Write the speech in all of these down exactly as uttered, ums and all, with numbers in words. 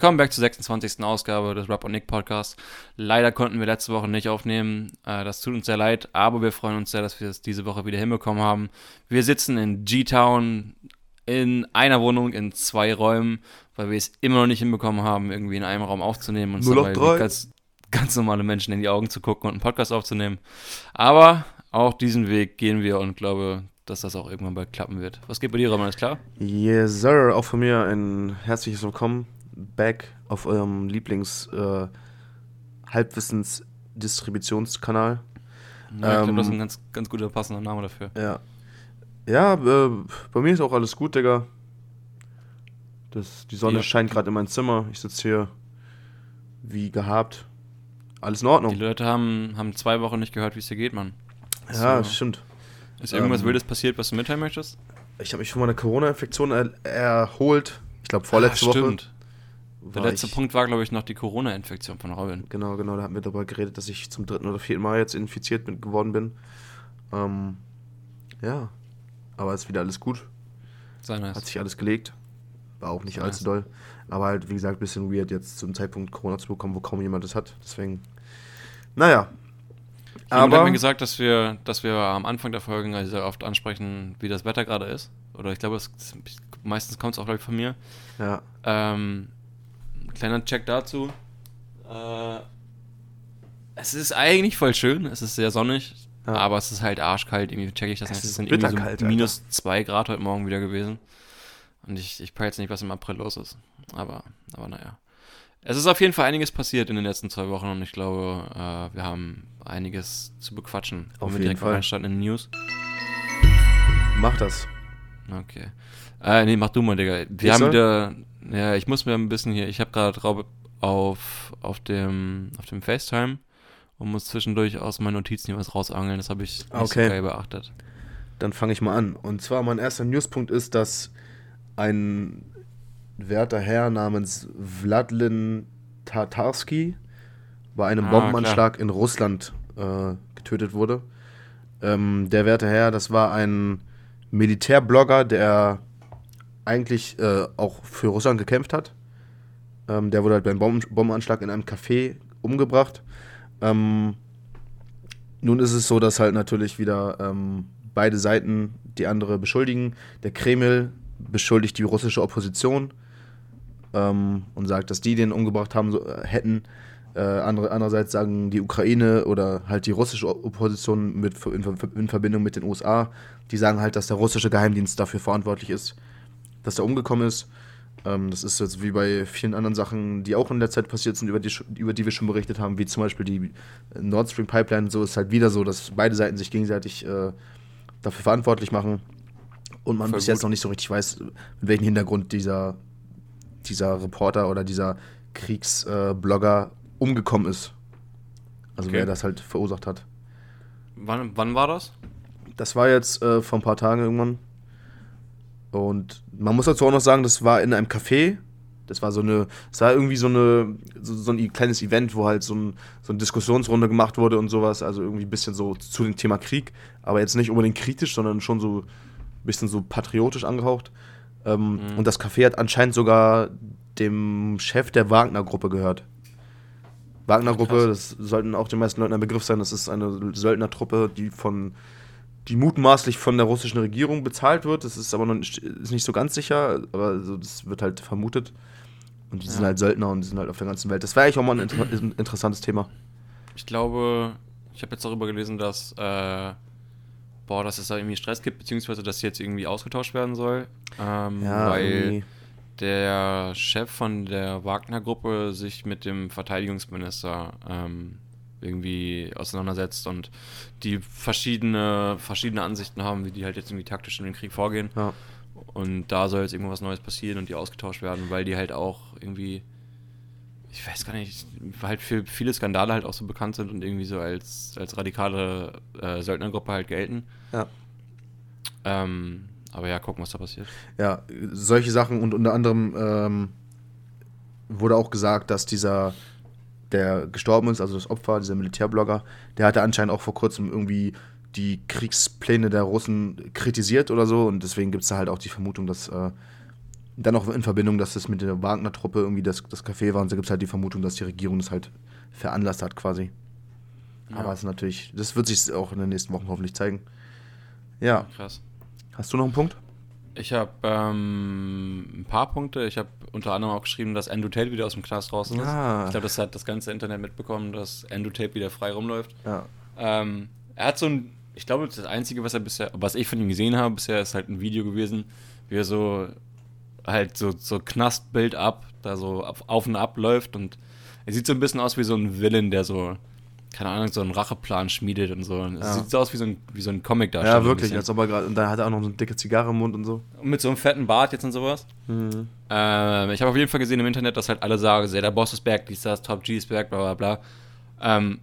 Willkommen back zur sechsundzwanzigsten Ausgabe des Rob&Nik Podcasts. Leider konnten wir letzte Woche nicht aufnehmen. Das tut uns sehr leid, aber wir freuen uns sehr, dass wir es diese Woche wieder hinbekommen haben. Wir sitzen in G-Town in einer Wohnung in zwei Räumen, weil wir es immer noch nicht hinbekommen haben, irgendwie in einem Raum aufzunehmen und dabei ganz, ganz normale Menschen in die Augen zu gucken und einen Podcast aufzunehmen. Aber auch diesen Weg gehen wir und glaube, dass das auch irgendwann bald klappen wird. Was geht bei dir, Roman? Ist klar? Yes, sir. Auch von mir ein herzliches Willkommen back auf eurem Lieblings-Halbwissens-Distributionskanal. Äh, ja, ich glaube, ähm, das ist ein ganz, ganz guter, passender Name dafür. Ja, ja äh, bei mir ist auch alles gut, Digga. Das, die Sonne ja. scheint gerade in mein Zimmer. Ich sitze hier wie gehabt. Alles in Ordnung. Die Leute haben, haben zwei Wochen nicht gehört, wie es dir geht, Mann. Das ja, so. Stimmt. Ist irgendwas ähm, Wildes passiert, was du mitteilen möchtest? Ich habe mich von meiner Corona-Infektion er- erholt. Ich glaube, vorletzte ah, Woche. Der letzte ich, Punkt war, glaube ich, noch die Corona-Infektion von Robin. Genau, genau. Da hatten wir darüber geredet, dass ich zum dritten oder vierten Mal jetzt infiziert bin, geworden bin. Ähm, ja. Aber ist wieder alles gut. Sei nice. Hat sich alles gelegt. War auch nicht Sei allzu nice. doll. Aber halt, wie gesagt, ein bisschen weird, jetzt zum Zeitpunkt Corona zu bekommen, wo kaum jemand das hat. Deswegen, naja. Jemand hat mir gesagt, dass wir, dass wir am Anfang der Folgen sehr oft ansprechen, wie das Wetter gerade ist. Oder ich glaube, es, meistens kommt es auch, glaube ich, von mir. Ja. Ähm, kleiner Check dazu. Äh, es ist eigentlich voll schön, es ist sehr sonnig, ja. aber es ist halt arschkalt. Irgendwie checke ich das es nicht. Es sind irgendwie so minus zwei Grad heute Morgen wieder gewesen. Und ich, ich peile jetzt nicht, was im April los ist. Aber, aber naja. Es ist auf jeden Fall einiges passiert in den letzten zwei Wochen und ich glaube, äh, wir haben einiges zu bequatschen. Auf jeden direkt Fall. Einstand in den News. Mach das. Okay. Äh, nee, mach du mal, Digga. Wir ich haben soll? wieder, ja, ich muss mir ein bisschen hier, ich habe gerade Raub auf, auf dem, auf dem FaceTime und muss zwischendurch aus meinen Notizen hier was rausangeln. Das habe ich nicht okay. so geil beachtet. Dann fange ich mal an. Und zwar mein erster Newspunkt ist, dass ein werter Herr namens Vladlin Tatarski bei einem ah, Bombenanschlag klar. in Russland äh, getötet wurde. Ähm, der werte Herr, das war ein Militärblogger, der eigentlich äh, auch für Russland gekämpft hat. Ähm, der wurde halt beim Bomben- Bombenanschlag in einem Café umgebracht. Ähm, nun ist es so, dass halt natürlich wieder ähm, beide Seiten die andere beschuldigen. Der Kreml beschuldigt die russische Opposition Ähm, und sagt, dass die den umgebracht haben so, äh, hätten. Äh, andere, andererseits sagen die Ukraine oder halt die russische Opposition mit, in, in Verbindung mit den U S A, die sagen halt, dass der russische Geheimdienst dafür verantwortlich ist, dass er umgekommen ist. Ähm, das ist jetzt wie bei vielen anderen Sachen, die auch in der Zeit passiert sind, über die, über die wir schon berichtet haben, wie zum Beispiel die Nord Stream Pipeline. So ist halt wieder so, dass beide Seiten sich gegenseitig äh, dafür verantwortlich machen und man Voll bis gut. jetzt noch nicht so richtig weiß, mit welchem Hintergrund dieser dieser Reporter oder dieser Kriegsblogger äh, umgekommen ist. Also okay. wer das halt verursacht hat. Wann, wann war das? Das war jetzt äh, vor ein paar Tagen irgendwann. Und man muss dazu auch noch sagen, das war in einem Café. Das war so eine, das war irgendwie so eine so, so ein kleines Event, wo halt so, ein, so eine Diskussionsrunde gemacht wurde und sowas. Also irgendwie ein bisschen so zu dem Thema Krieg. Aber jetzt nicht unbedingt kritisch, sondern schon so ein bisschen so patriotisch angehaucht. Ähm, mhm. Und das Café hat anscheinend sogar dem Chef der Wagner-Gruppe gehört. Wagner-Gruppe, das sollten auch den meisten Leuten ein Begriff sein, das ist eine Söldnertruppe, die von die mutmaßlich von der russischen Regierung bezahlt wird. Das ist aber noch nicht, ist nicht so ganz sicher, aber so, das wird halt vermutet. Und die ja. sind halt Söldner und die sind halt auf der ganzen Welt. Das wäre eigentlich auch mal ein, inter- ein interessantes Thema. Ich glaube, ich habe jetzt darüber gelesen, dass äh Boah, dass es da irgendwie Stress gibt, beziehungsweise dass sie jetzt irgendwie ausgetauscht werden soll, ähm, ja, weil irgendwie. der Chef von der Wagner-Gruppe sich mit dem Verteidigungsminister ähm, irgendwie auseinandersetzt und die verschiedene, verschiedene Ansichten haben, wie die halt jetzt irgendwie taktisch in den Krieg vorgehen. Ja. Und da soll jetzt irgendwas Neues passieren und die ausgetauscht werden, weil die halt auch irgendwie, ich weiß gar nicht, halt für viele Skandale halt auch so bekannt sind und irgendwie so als, als radikale äh, Söldnergruppe halt gelten. Ja. Ähm, aber ja, gucken, was da passiert. Ja, solche Sachen und unter anderem ähm, wurde auch gesagt, dass dieser, der gestorben ist, also das Opfer, dieser Militärblogger, der hatte anscheinend auch vor kurzem irgendwie die Kriegspläne der Russen kritisiert oder so und deswegen gibt es da halt auch die Vermutung, dass äh, Dann auch in Verbindung, dass das mit der Wagner-Truppe irgendwie das, das Café war. Und da gibt es halt die Vermutung, dass die Regierung das halt veranlasst hat quasi. Ja. Aber es ist natürlich, das wird sich auch in den nächsten Wochen hoffentlich zeigen. Ja. Krass. Hast du noch einen Punkt? Ich habe ähm, ein paar Punkte. Ich habe unter anderem auch geschrieben, dass Andrew Tate wieder aus dem Knast draußen ist. Ah. Ich glaube, das hat das ganze Internet mitbekommen, dass Andrew Tate wieder frei rumläuft. Ja. Ähm, er hat so ein, ich glaube, das Einzige, was er bisher, was ich von ihm gesehen habe, bisher ist halt ein Video gewesen, wie er so halt so, so Knastbild ab, da so auf und ab läuft, und er sieht so ein bisschen aus wie so ein Villain, der so, keine Ahnung, so einen Racheplan schmiedet und so. Das ja. sieht so aus wie so ein, wie so ein Comic-Darsteller. Ja, wirklich, als ob er gerade, und da hat er auch noch so eine dicke Zigarre im Mund und so. Und mit so einem fetten Bart jetzt und sowas. Mhm. Ähm, ich habe auf jeden Fall gesehen im Internet, dass halt alle sagen, der Boss ist back, dies, das, Top G ist back, bla bla bla. Ähm,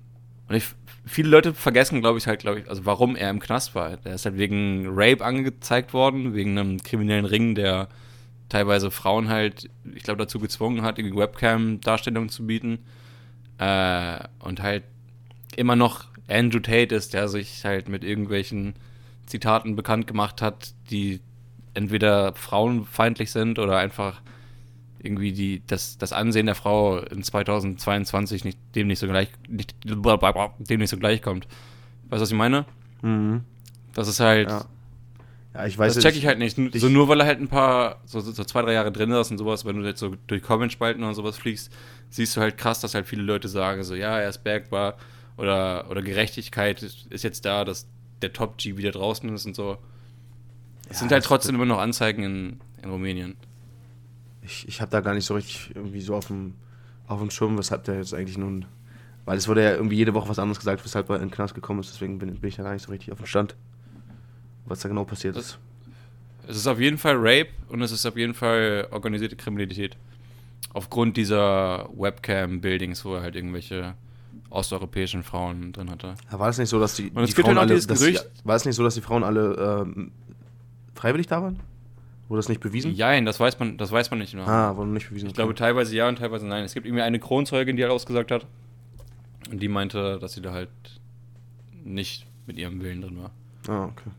und ich, viele Leute vergessen, glaube ich, halt, glaube ich, also warum er im Knast war. Er ist halt wegen Rape angezeigt worden, wegen einem kriminellen Ring, der teilweise Frauen halt, ich glaube, dazu gezwungen hat, irgendwie Webcam-Darstellungen zu bieten. Äh, und halt immer noch Andrew Tate ist, der sich halt mit irgendwelchen Zitaten bekannt gemacht hat, die entweder frauenfeindlich sind oder einfach irgendwie die, das, das Ansehen der Frau in zweitausendzweiundzwanzig nicht, dem, nicht so gleich, nicht, dem nicht so gleich kommt. Weißt du, was ich meine? Mhm. Das ist halt... Ja. Ja, ich weiß, das check ich halt nicht. Ich, so nur weil er halt ein paar, so, so zwei, drei Jahre drin saß und sowas, wenn du jetzt so durch Comment-Spalten und sowas fliegst, siehst du halt krass, dass halt viele Leute sagen, so ja, er ist back, war oder, oder Gerechtigkeit ist jetzt da, dass der Top-G wieder draußen ist und so. Es ja, sind halt trotzdem immer noch Anzeigen in, in Rumänien. Ich, ich habe da gar nicht so richtig irgendwie so auf dem, auf dem Schirm, weshalb der jetzt eigentlich nun, weil es wurde ja irgendwie jede Woche was anderes gesagt, weshalb er in den Knast gekommen ist, deswegen bin, bin ich da gar nicht so richtig auf dem Stand, was da genau passiert ist. Es ist auf jeden Fall Rape und es ist auf jeden Fall organisierte Kriminalität. Aufgrund dieser Webcam-Buildings, wo er halt irgendwelche osteuropäischen Frauen drin hatte. Ja, war es nicht so, dass die, die Frauen alle, das, ja, war es nicht so, dass die Frauen alle ähm, freiwillig da waren? Wurde das nicht bewiesen? Nein, das weiß man, das weiß man nicht mehr. Ah, wurde nicht bewiesen. Ich glaube teilweise ja und teilweise nein. Es gibt irgendwie eine Kronzeugin, die halt ausgesagt hat und die meinte, dass sie da halt nicht mit ihrem Willen drin war. Ah, okay.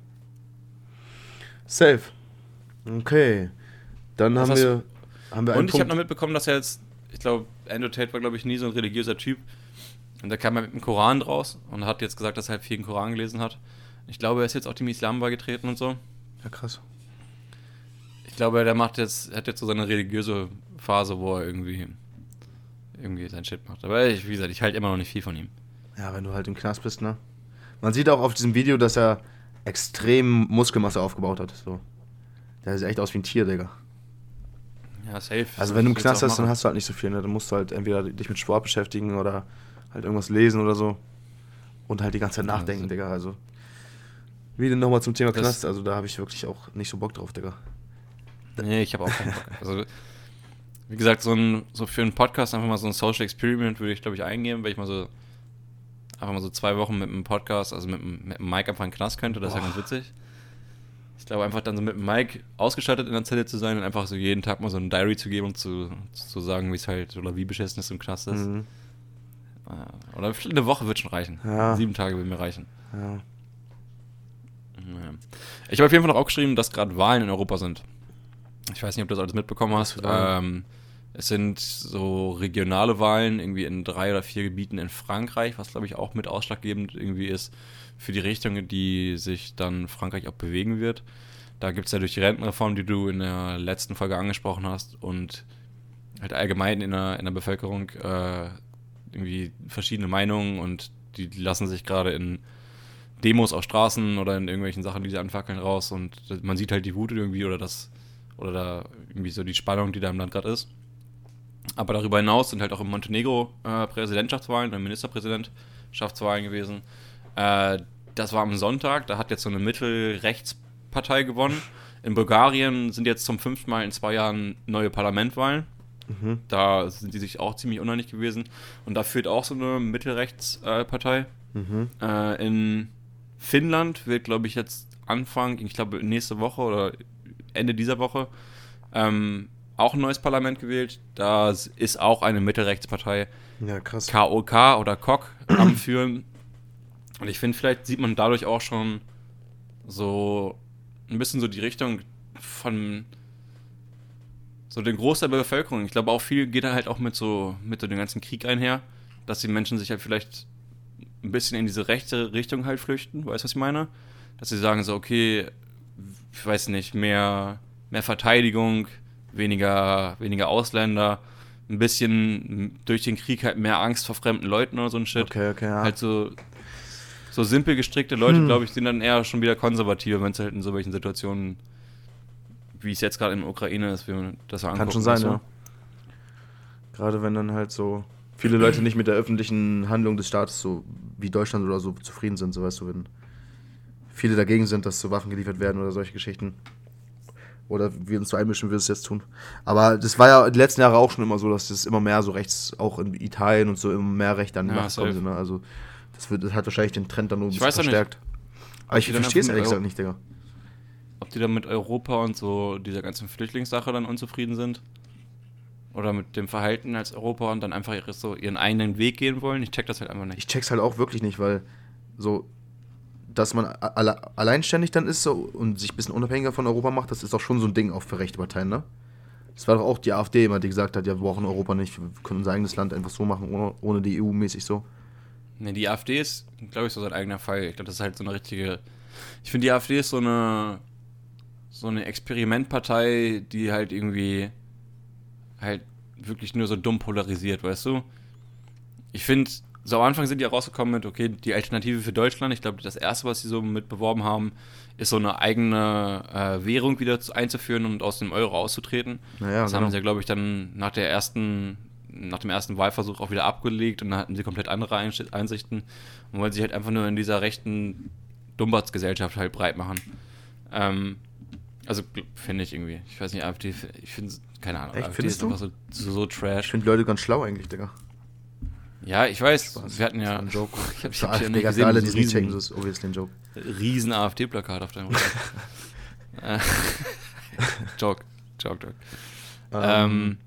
Safe. Okay. Dann das haben heißt, wir haben wir einen Und Punkt. Ich habe noch mitbekommen, dass er jetzt, ich glaube, Andrew Tate war, glaube ich, nie so ein religiöser Typ. Und da kam er mit dem Koran raus und hat jetzt gesagt, dass er halt viel den Koran gelesen hat. Ich glaube, er ist jetzt auch dem Islam beigetreten und so. Ja, krass. Ich glaube, der macht jetzt, hat jetzt so seine religiöse Phase, wo er irgendwie, irgendwie sein Shit macht. Aber ich, wie gesagt, ich halte immer noch nicht viel von ihm. Ja, wenn du halt im Knast bist, ne? Man sieht auch auf diesem Video, dass er extrem Muskelmasse aufgebaut hat. So. Der sieht echt aus wie ein Tier, Digga. Ja, safe. Also wenn du im Knast hast, dann hast du halt nicht so viel. Ne? Dann musst du halt entweder dich mit Sport beschäftigen oder halt irgendwas lesen oder so. Und halt die ganze Zeit nachdenken, ja, Digga. Also wieder nochmal zum Thema Knast. Also da habe ich wirklich auch nicht so Bock drauf, Digga. Nee, ich habe auch keinen Bock. Also wie gesagt, so, ein, so für einen Podcast einfach mal so ein Social Experiment würde ich, glaube ich, eingeben, weil ich mal so einfach mal so zwei Wochen mit einem Podcast, also mit einem Mic einfach in den Knast könnte, das ist Boah. ja ganz witzig. Ich glaube einfach dann so mit dem Mic ausgestattet in der Zelle zu sein und einfach so jeden Tag mal so ein Diary zu geben und zu, zu sagen, wie es halt, oder wie beschissen es im Knast ist. Mhm. Oder eine Woche wird schon reichen. Ja. Sieben Tage will mir reichen. Ja. Ich habe auf jeden Fall noch aufgeschrieben, dass gerade Wahlen in Europa sind. Ich weiß nicht, ob du das alles mitbekommen hast. Ähm, Es sind so regionale Wahlen irgendwie in drei oder vier Gebieten in Frankreich, was, glaube ich, auch mit ausschlaggebend irgendwie ist für die Richtung, die sich dann Frankreich auch bewegen wird. Da gibt es ja durch die Rentenreform, die du in der letzten Folge angesprochen hast, und halt allgemein in der, in der Bevölkerung äh, irgendwie verschiedene Meinungen, und die lassen sich gerade in Demos auf Straßen oder in irgendwelchen Sachen, die sie anfackeln, raus, und man sieht halt die Wut irgendwie oder das oder da irgendwie so die Spannung, die da im Land gerade ist. Aber darüber hinaus sind halt auch in Montenegro äh, Präsidentschaftswahlen, äh, Ministerpräsidentschaftswahlen gewesen. Äh, das war am Sonntag, da hat jetzt so eine Mittelrechtspartei gewonnen. In Bulgarien sind jetzt zum fünften Mal in zwei Jahren neue Parlamentwahlen. Mhm. Da sind die sich auch ziemlich uneinig gewesen. Und da führt auch so eine Mittelrechtspartei. Äh, mhm. äh, in Finnland wird, glaube ich, jetzt Anfang, ich glaube nächste Woche oder Ende dieser Woche, ähm, auch ein neues Parlament gewählt, da ist auch eine Mittelrechtspartei, ja, krass. K O K oder K O K, am Führen. Und ich finde, vielleicht sieht man dadurch auch schon so ein bisschen so die Richtung von so den Großteil der Bevölkerung. Ich glaube, auch viel geht da halt auch mit so, mit so dem ganzen Krieg einher, dass die Menschen sich halt vielleicht ein bisschen in diese rechte Richtung halt flüchten, weißt du, was ich meine? Dass sie sagen so, okay, ich weiß nicht, mehr, mehr Verteidigung, weniger, weniger Ausländer, ein bisschen durch den Krieg halt mehr Angst vor fremden Leuten oder so ein Shit. Okay, okay, ja. Halt so, so simpel gestrickte Leute, hm. glaube ich, sind dann eher schon wieder konservative, wenn es halt in so welchen Situationen, wie es jetzt gerade in der Ukraine ist, wie man das anguckt. Kann schon sein, so. Ja. Gerade wenn dann halt so viele Leute nicht mit der öffentlichen Handlung des Staates, so wie Deutschland oder so, zufrieden sind, so weißt du, wenn viele dagegen sind, dass so Waffen geliefert werden oder solche Geschichten. Oder wir uns so einmischen, wie wir es jetzt tun. Aber das war ja die letzten Jahre auch schon immer so, dass das immer mehr so rechts, auch in Italien und so, immer mehr recht an die Macht kommen sind. Also das, wird, das hat wahrscheinlich den Trend dann nur ein bisschen verstärkt. Nicht. Aber ich verstehe es ehrlich gesagt nicht, Digga. Ob die dann mit Europa und so dieser ganzen Flüchtlingssache dann unzufrieden sind? Oder mit dem Verhalten als Europa und dann einfach so ihren eigenen Weg gehen wollen? Ich check das halt einfach nicht. Ich check's halt auch wirklich nicht, weil so, dass man alle, alleinständig dann ist so, und sich ein bisschen unabhängiger von Europa macht, das ist doch schon so ein Ding auch für rechte Parteien, ne? Das war doch auch die A f D immer, die gesagt hat, ja, wir brauchen Europa nicht, wir können unser eigenes Land einfach so machen, ohne, ohne die E U mäßig so. Ne, die A f D ist, glaube ich, so sein eigener Fall. Ich glaube, das ist halt so eine richtige... Ich finde, die A f D ist so eine... so eine Experimentpartei, die halt irgendwie halt wirklich nur so dumm polarisiert, weißt du? Ich finde, so am Anfang sind die rausgekommen mit, okay, die Alternative für Deutschland, ich glaube, das erste, was sie so mit beworben haben, ist so eine eigene äh, Währung wieder einzuführen und aus dem Euro auszutreten. Naja, das genau. haben sie ja, glaube ich, dann nach der ersten, nach dem ersten Wahlversuch auch wieder abgelegt und dann hatten sie komplett andere Einsichten und wollten sich halt einfach nur in dieser rechten Dummbatzgesellschaft halt breit machen. Ähm, Also, finde ich irgendwie. Ich weiß nicht, A f D, ich finde, keine Ahnung. Echt, A f D ist einfach so, so, so trash. Ich finde Leute ganz schlau eigentlich, Digga. Ja, ich weiß. Spaß. Wir hatten ja... Ein Joke. Ich habe hab ja nicht gesehen. Alle, die riesen, checken, so ist obviously ein Joke. Riesen A f D-Plakat auf deinem Rücken. Joke. Joke, Joke. Um, ähm,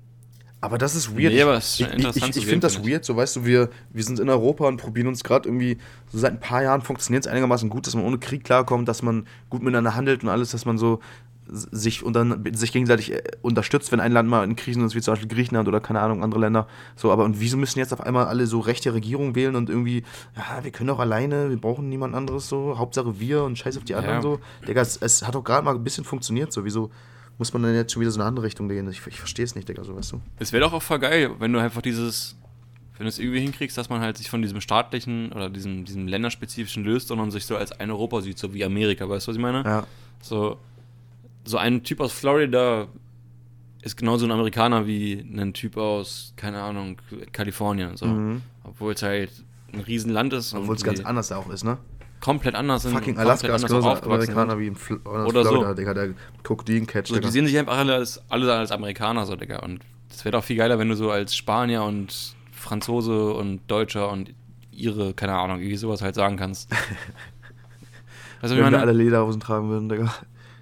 aber das ist weird. Nee, aber ist ich ich, ich, ich finde das find weird. So, weißt du, wir, wir sind in Europa und probieren uns gerade irgendwie... So seit ein paar Jahren funktioniert es einigermaßen gut, dass man ohne Krieg klarkommt, dass man gut miteinander handelt und alles, dass man so... sich unter, sich gegenseitig unterstützt, wenn ein Land mal in Krisen ist, wie zum Beispiel Griechenland oder keine Ahnung, andere Länder. So, aber und wieso müssen jetzt auf einmal alle so rechte Regierungen wählen und irgendwie, ja, wir können doch alleine, wir brauchen niemand anderes so, Hauptsache wir und scheiß auf die anderen ja. so. Digga, es, es hat doch gerade mal ein bisschen funktioniert, so, wieso muss man denn jetzt schon wieder so eine andere Richtung gehen? Ich, ich verstehe es nicht, Digga, so, weißt du. Es wäre doch auch voll geil, wenn du einfach dieses, wenn du es irgendwie hinkriegst, dass man halt sich von diesem staatlichen oder diesem, diesem länderspezifischen löst, sondern sich so als ein Europa sieht, so wie Amerika, weißt du, was ich meine? Ja. So, So ein Typ aus Florida ist genauso ein Amerikaner wie ein Typ aus, keine Ahnung, Kalifornien. So. Mhm. Obwohl es halt ein Riesenland ist. Obwohl es ganz anders auch ist, ne? Komplett anders. Fucking Alaska ist genauso ein Amerikaner wie in Fl- oder oder Florida, so. Digga. Der guckt die Catch, so, die sehen sich einfach alle als, alle als Amerikaner, so, Digga. Und das wäre doch viel geiler, wenn du so als Spanier und Franzose und Deutscher und Ire, keine Ahnung, irgendwie sowas halt sagen kannst. Weißt du, wenn wir alle Lederhosen tragen würden, Digga.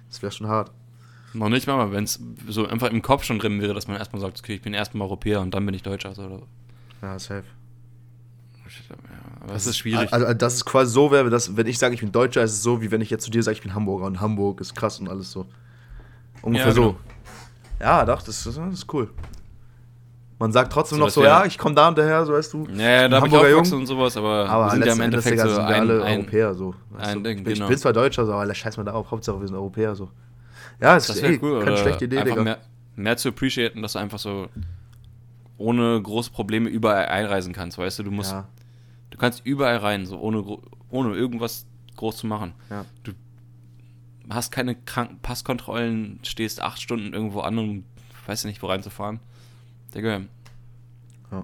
Das wäre schon hart. Noch nicht mal, wenn es so einfach im Kopf schon drin wäre, dass man erstmal sagt, okay, ich bin erstmal Europäer und dann bin ich Deutscher. Also, oder? Ja, safe. Ja, aber das, das ist schwierig. Also, das ist quasi so, dass, wenn ich sage, ich bin Deutscher, ist es so, wie wenn ich jetzt zu dir sage, ich bin Hamburger und Hamburg ist krass und alles so. Ungefähr ja, genau. so. Ja, doch, das, das ist cool. Man sagt trotzdem so noch so, ja, ich komme da und daher, so weißt du. Ja, ja, da bin ich auch und sowas, aber, aber wir sind ja im Endeffekt so sind ein, alle ein, Europäer, so. Weißt ein du? Ding, ich genau. bin zwar Deutscher, so, aber scheiß mal darauf, Hauptsache wir sind Europäer, so. Ja, das, das ist ey, cool, keine oder schlechte Idee, Digga. Mehr, mehr zu appreciaten, dass du einfach so ohne große Probleme überall einreisen kannst, weißt du, du musst, ja. du kannst überall rein, so ohne, ohne irgendwas groß zu machen. Ja. Du hast keine kranken Passkontrollen, stehst acht Stunden irgendwo an und weißt ja nicht, wo reinzufahren. Digga. Ja.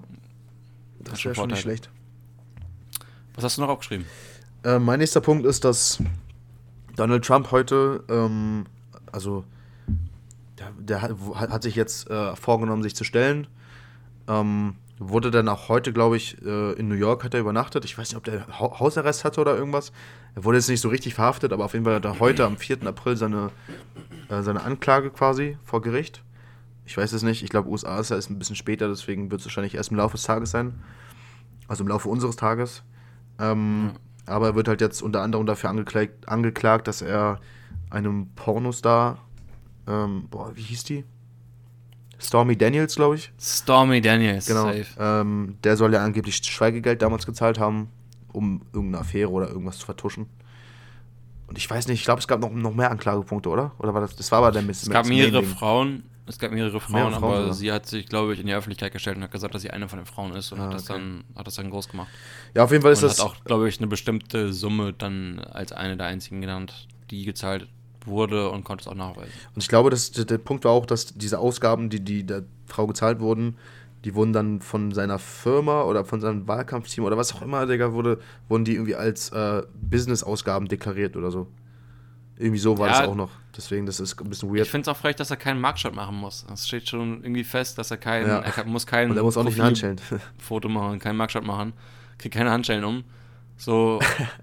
Das wäre schon nicht schlecht. Was hast du noch aufgeschrieben? Äh, mein nächster Punkt ist, dass Donald Trump heute, ähm, also, der, der hat, hat sich jetzt äh, vorgenommen, sich zu stellen. Ähm, wurde dann auch heute, glaube ich, äh, in New York hat er übernachtet. Ich weiß nicht, ob der ha- Hausarrest hatte oder irgendwas. Er wurde jetzt nicht so richtig verhaftet, aber auf jeden Fall hat er heute am vierten April seine, äh, seine Anklage quasi vor Gericht. Ich weiß es nicht. Ich glaube, U S A ist ein bisschen später, deswegen wird es wahrscheinlich erst im Laufe des Tages sein. Also im Laufe unseres Tages. Ähm, ja. Aber er wird halt jetzt unter anderem dafür angeklagt, angeklagt dass er einem Pornostar, ähm, boah, wie hieß die? Stormy Daniels, glaube ich. Stormy Daniels, genau. Safe. Ähm, der soll ja angeblich Schweigegeld damals gezahlt haben, um irgendeine Affäre oder irgendwas zu vertuschen. Und ich weiß nicht, ich glaube, es gab noch, noch mehr Anklagepunkte, oder? Oder war das, das war aber der Miss? Es gab mehrere Frauen, es gab mehrere Frauen, aber Frauen, sie hat sich, glaube ich, in die Öffentlichkeit gestellt und hat gesagt, dass sie eine von den Frauen ist und ah, hat, das okay. dann, hat das dann groß gemacht. Ja, auf jeden Fall ist und das... Und hat auch, glaube ich, eine bestimmte Summe dann als eine der einzigen genannt, die gezahlt wurde und konnte es auch nachweisen. Und ich glaube, dass, der Punkt war auch, dass diese Ausgaben, die, die der Frau gezahlt wurden, die wurden dann von seiner Firma oder von seinem Wahlkampfteam oder was auch immer, Digga, wurde, wurden die irgendwie als äh, Business-Ausgaben deklariert oder so. Irgendwie so war ja, das auch noch. Deswegen, das ist ein bisschen weird. Ich finde es auch frech, dass er keinen Marktschott machen muss. Es steht schon irgendwie fest, dass er keinen, ja. er muss keinen... Und er muss auch nicht Handschellen. Foto machen, keinen Marktschott machen, kriegt keine Handschellen um. So,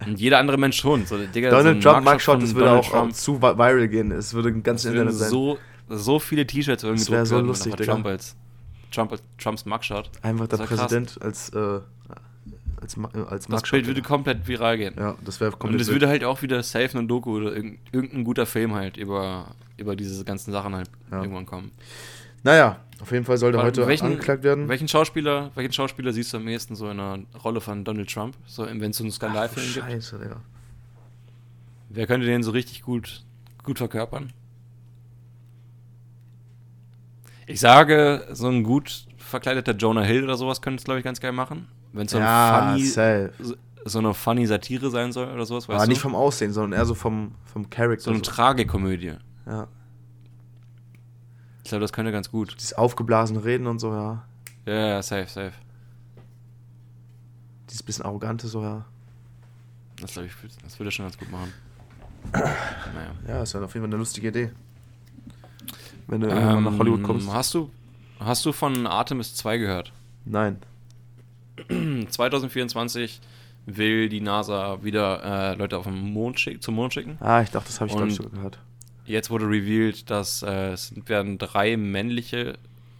und jeder andere Mensch schon. So, Digga, Donald so Trump, Marktschott, das würde auch, auch zu viral gehen. Es würde ein ganzes Internet sein. So, so viele T-Shirts irgendwie drucken. Das wäre so lustig, Digga. Trump, Trumps Mugshot. Einfach der Präsident krass. als äh, als, Ma- als Mugshot. Das Bild würde komplett viral gehen. Ja, das wäre komplett. Und es würde halt auch wieder safe eine Doku oder irg- irgendein guter Film halt über, über diese ganzen Sachen halt ja. irgendwann kommen. Naja, auf jeden Fall sollte heute welchen, angeklagt werden. Welchen Schauspieler, welchen Schauspieler siehst du am ehesten so in einer Rolle von Donald Trump? So, wenn es so einen Skandalfilm gibt. Scheiße, Digga. Wer könnte den so richtig gut, gut verkörpern? Ich sage, so ein gut verkleideter Jonah Hill oder sowas könnte es, glaube ich, ganz geil machen. Wenn es so, ja, so, so eine funny Satire sein soll oder sowas, weißt Aber du? Aber nicht vom Aussehen, sondern eher so vom, vom Charakter. So eine so. Tragikomödie. Ja. Ich glaube, das könnte ganz gut. Dieses aufgeblasene Reden und so, ja. Ja, yeah, safe, safe. Dieses bisschen arrogante so, ja. Das, glaube ich, das würde schon ganz gut machen. Naja. Ja, das wäre auf jeden Fall eine lustige Idee. Wenn du ähm, nach Hollywood kommst. Hast du, hast du von Artemis zwei gehört? Nein. zwanzig vierundzwanzig will die NASA wieder äh, Leute auf den Mond schick, zum Mond schicken. Ah, ich dachte, das habe ich glaube ich schon gehört. Jetzt wurde revealed, dass äh, es werden drei männliche,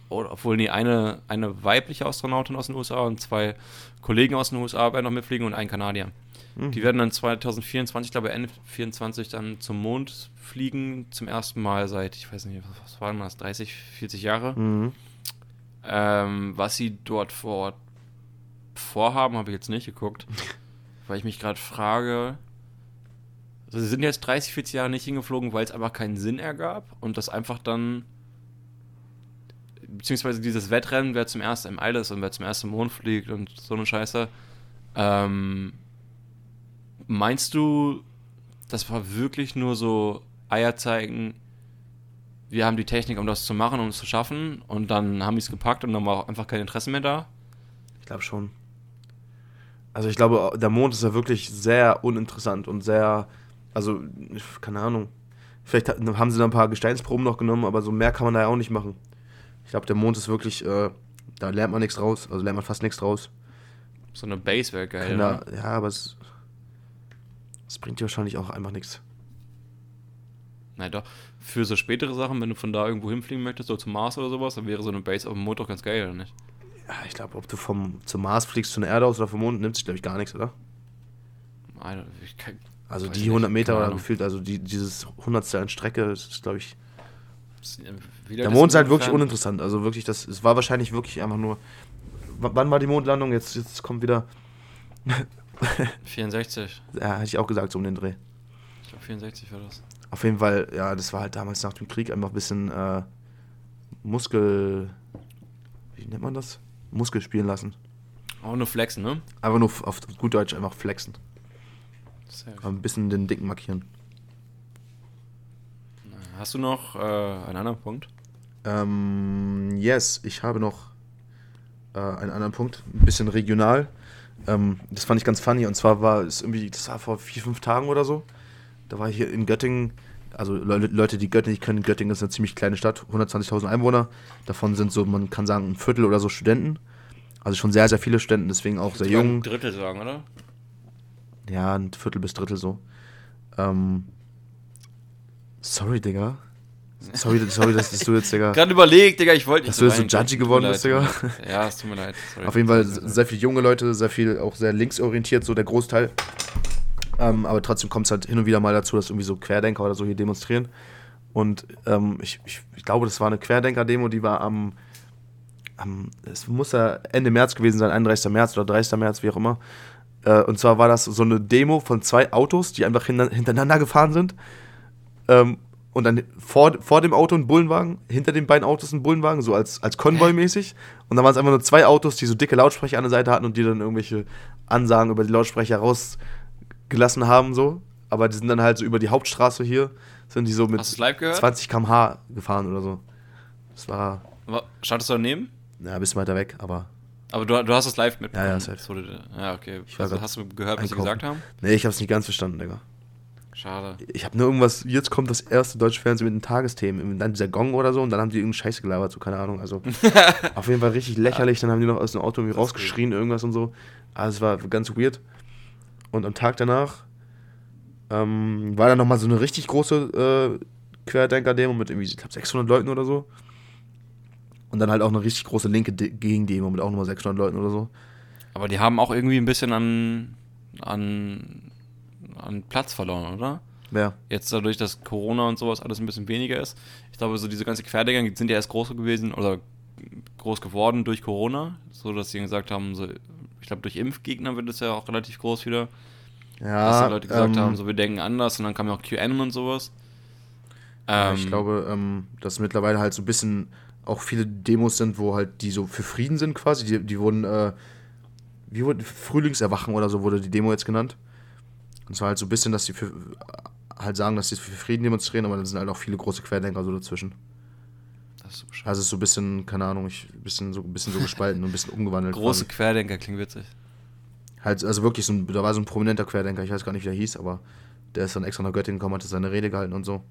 oder, obwohl nee, eine, eine weibliche Astronautin aus den U S A und zwei Kollegen aus den U S A werden noch mitfliegen und ein Kanadier. Mhm. Die werden dann zwanzig vierundzwanzig, ich glaube Ende vierundzwanzig, dann zum Mond fliegen, zum ersten Mal seit, ich weiß nicht, was waren das, dreißig, vierzig Jahre. Mhm. Ähm, was sie dort vor Ort vorhaben, habe ich jetzt nicht geguckt, weil ich mich gerade frage, also sie sind jetzt dreißig, vierzig Jahre nicht hingeflogen, weil es einfach keinen Sinn ergab und das einfach dann, beziehungsweise dieses Wettrennen, wer zum ersten im All ist und wer zum ersten Mond fliegt und so eine Scheiße, ähm, meinst du, das war wirklich nur so Eier zeigen, wir haben die Technik, um das zu machen, um es zu schaffen und dann haben die es gepackt und dann war auch einfach kein Interesse mehr da? Ich glaube schon. Also ich glaube, der Mond ist ja wirklich sehr uninteressant und sehr, also keine Ahnung, vielleicht haben sie da ein paar Gesteinsproben noch genommen, aber so mehr kann man da ja auch nicht machen. Ich glaube, der Mond ist wirklich, äh, da lernt man nichts raus, also lernt man fast nichts raus. So eine Base wäre geil, oder? Ja, aber es... Das bringt dir wahrscheinlich auch einfach nichts. Na doch, für so spätere Sachen, wenn du von da irgendwo hinfliegen möchtest, so zum Mars oder sowas, dann wäre so eine Base auf dem Mond doch ganz geil, oder nicht? Ja, ich glaube, ob du vom zum Mars fliegst, zu einer Erde aus oder vom Mond, nimmst du, glaube ich, gar nichts, oder? Nein, ich kann, also die hundert Meter oder gefühlt, also die, dieses Hundertstel an Strecke, das ist, glaube ich... Der Mond ist halt wirklich uninteressant, also wirklich, das es war wahrscheinlich wirklich einfach nur... W- wann war die Mondlandung? Jetzt, jetzt kommt wieder... vierundsechzig. Ja, hätte ich auch gesagt, so um den Dreh. Ich glaube, vierundsechzig war das. Auf jeden Fall, ja, das war halt damals nach dem Krieg einfach ein bisschen äh, Muskel... Wie nennt man das? Muskel spielen lassen. Auch nur flexen, ne? Einfach nur auf gut Deutsch einfach flexen. Aber ein bisschen den Dicken markieren. Hast du noch äh, einen anderen Punkt? Ähm, yes, ich habe noch äh, einen anderen Punkt. Ein bisschen regional. Ähm, das fand ich ganz funny, und zwar war es irgendwie, das war vor vier, fünf Tagen oder so, da war ich hier in Göttingen, also Le- Leute, die Göttingen nicht kennen, Göttingen ist eine ziemlich kleine Stadt, hundertzwanzigtausend Einwohner, davon sind so, man kann sagen, ein Viertel oder so Studenten, also schon sehr, sehr viele Studenten, deswegen auch sehr jung. Ein Drittel sagen, oder? Ja, ein Viertel bis Drittel so. Ähm, sorry, Digga. Sorry, sorry, dass du jetzt, Digga. Gerade überlegt, Digga, ich wollte nicht. Dass du jetzt so judgy geworden bist, Digga. Ja, es tut mir leid. Sorry. Auf jeden Fall sehr viele junge Leute, sehr viel auch sehr linksorientiert, so der Großteil. Ähm, aber trotzdem kommt es halt hin und wieder mal dazu, dass irgendwie so Querdenker oder so hier demonstrieren. Und ähm, ich, ich, ich glaube, das war eine Querdenker-Demo, die war am, am, es muss ja Ende März gewesen sein, einunddreißigster März oder dreißigster März, wie auch immer. Äh, und zwar war das so eine Demo von zwei Autos, die einfach hin, hintereinander gefahren sind. Ähm, und dann vor, vor dem Auto ein Bullenwagen, hinter den beiden Autos ein Bullenwagen, so als, als Konvoi-mäßig. Und dann waren es einfach nur zwei Autos, die so dicke Lautsprecher an der Seite hatten und die dann irgendwelche Ansagen über die Lautsprecher rausgelassen haben, so. Aber die sind dann halt so über die Hauptstraße hier, sind die so mit zwanzig Kilometer pro Stunde gefahren oder so. Das war... Standest du daneben? Ja, ein bisschen weiter weg, aber... Aber du, du hast das live mitbekommen? Ja, ja, safe. Wurde, ja, okay. Also, hast du gehört, was sie gesagt haben? Nee, ich hab's nicht ganz verstanden, Digga. Schade. Ich hab nur irgendwas... Jetzt kommt das erste deutsche Fernsehen mit den Tagesthemen. Dann dieser Gong oder so und dann haben die irgendeinen Scheiß gelabert, so, keine Ahnung. Also auf jeden Fall richtig lächerlich. Dann haben die noch aus dem Auto irgendwie rausgeschrien, irgendwas und so. Also es war ganz weird. Und am Tag danach... Ähm, war dann nochmal so eine richtig große äh, Querdenker-Demo mit irgendwie, ich glaube, sechshundert Leuten oder so. Und dann halt auch eine richtig große linke De- Gegendemo mit auch nochmal sechshundert Leuten oder so. Aber die haben auch irgendwie ein bisschen an, an, an Platz verloren, oder? Ja. Jetzt dadurch, dass Corona und sowas alles ein bisschen weniger ist. Ich glaube, so diese ganze Querdenker sind ja erst groß gewesen oder groß geworden durch Corona. So, dass sie gesagt haben, so, ich glaube, durch Impfgegner wird es ja auch relativ groß wieder. Ja, dass die Leute gesagt ähm, haben, so wir denken anders und dann kam ja auch QAnon und sowas. Ähm, ich glaube, ähm, dass mittlerweile halt so ein bisschen auch viele Demos sind, wo halt die so für Frieden sind quasi. Die, die wurden, äh, wie wurden Frühlingserwachen oder so wurde die Demo jetzt genannt. Und zwar halt so ein bisschen, dass die für, halt sagen, dass die für Frieden demonstrieren, aber dann sind halt auch viele große Querdenker so dazwischen. Das ist so bescheuert. Also es ist so ein bisschen, keine Ahnung, ich, bisschen so, ein bisschen so gespalten und ein bisschen umgewandelt. Große quasi. Querdenker, klingt witzig. Also wirklich, so ein, da war so ein prominenter Querdenker, ich weiß gar nicht, wie der hieß, aber der ist dann extra nach Göttingen gekommen, hat seine Rede gehalten und so.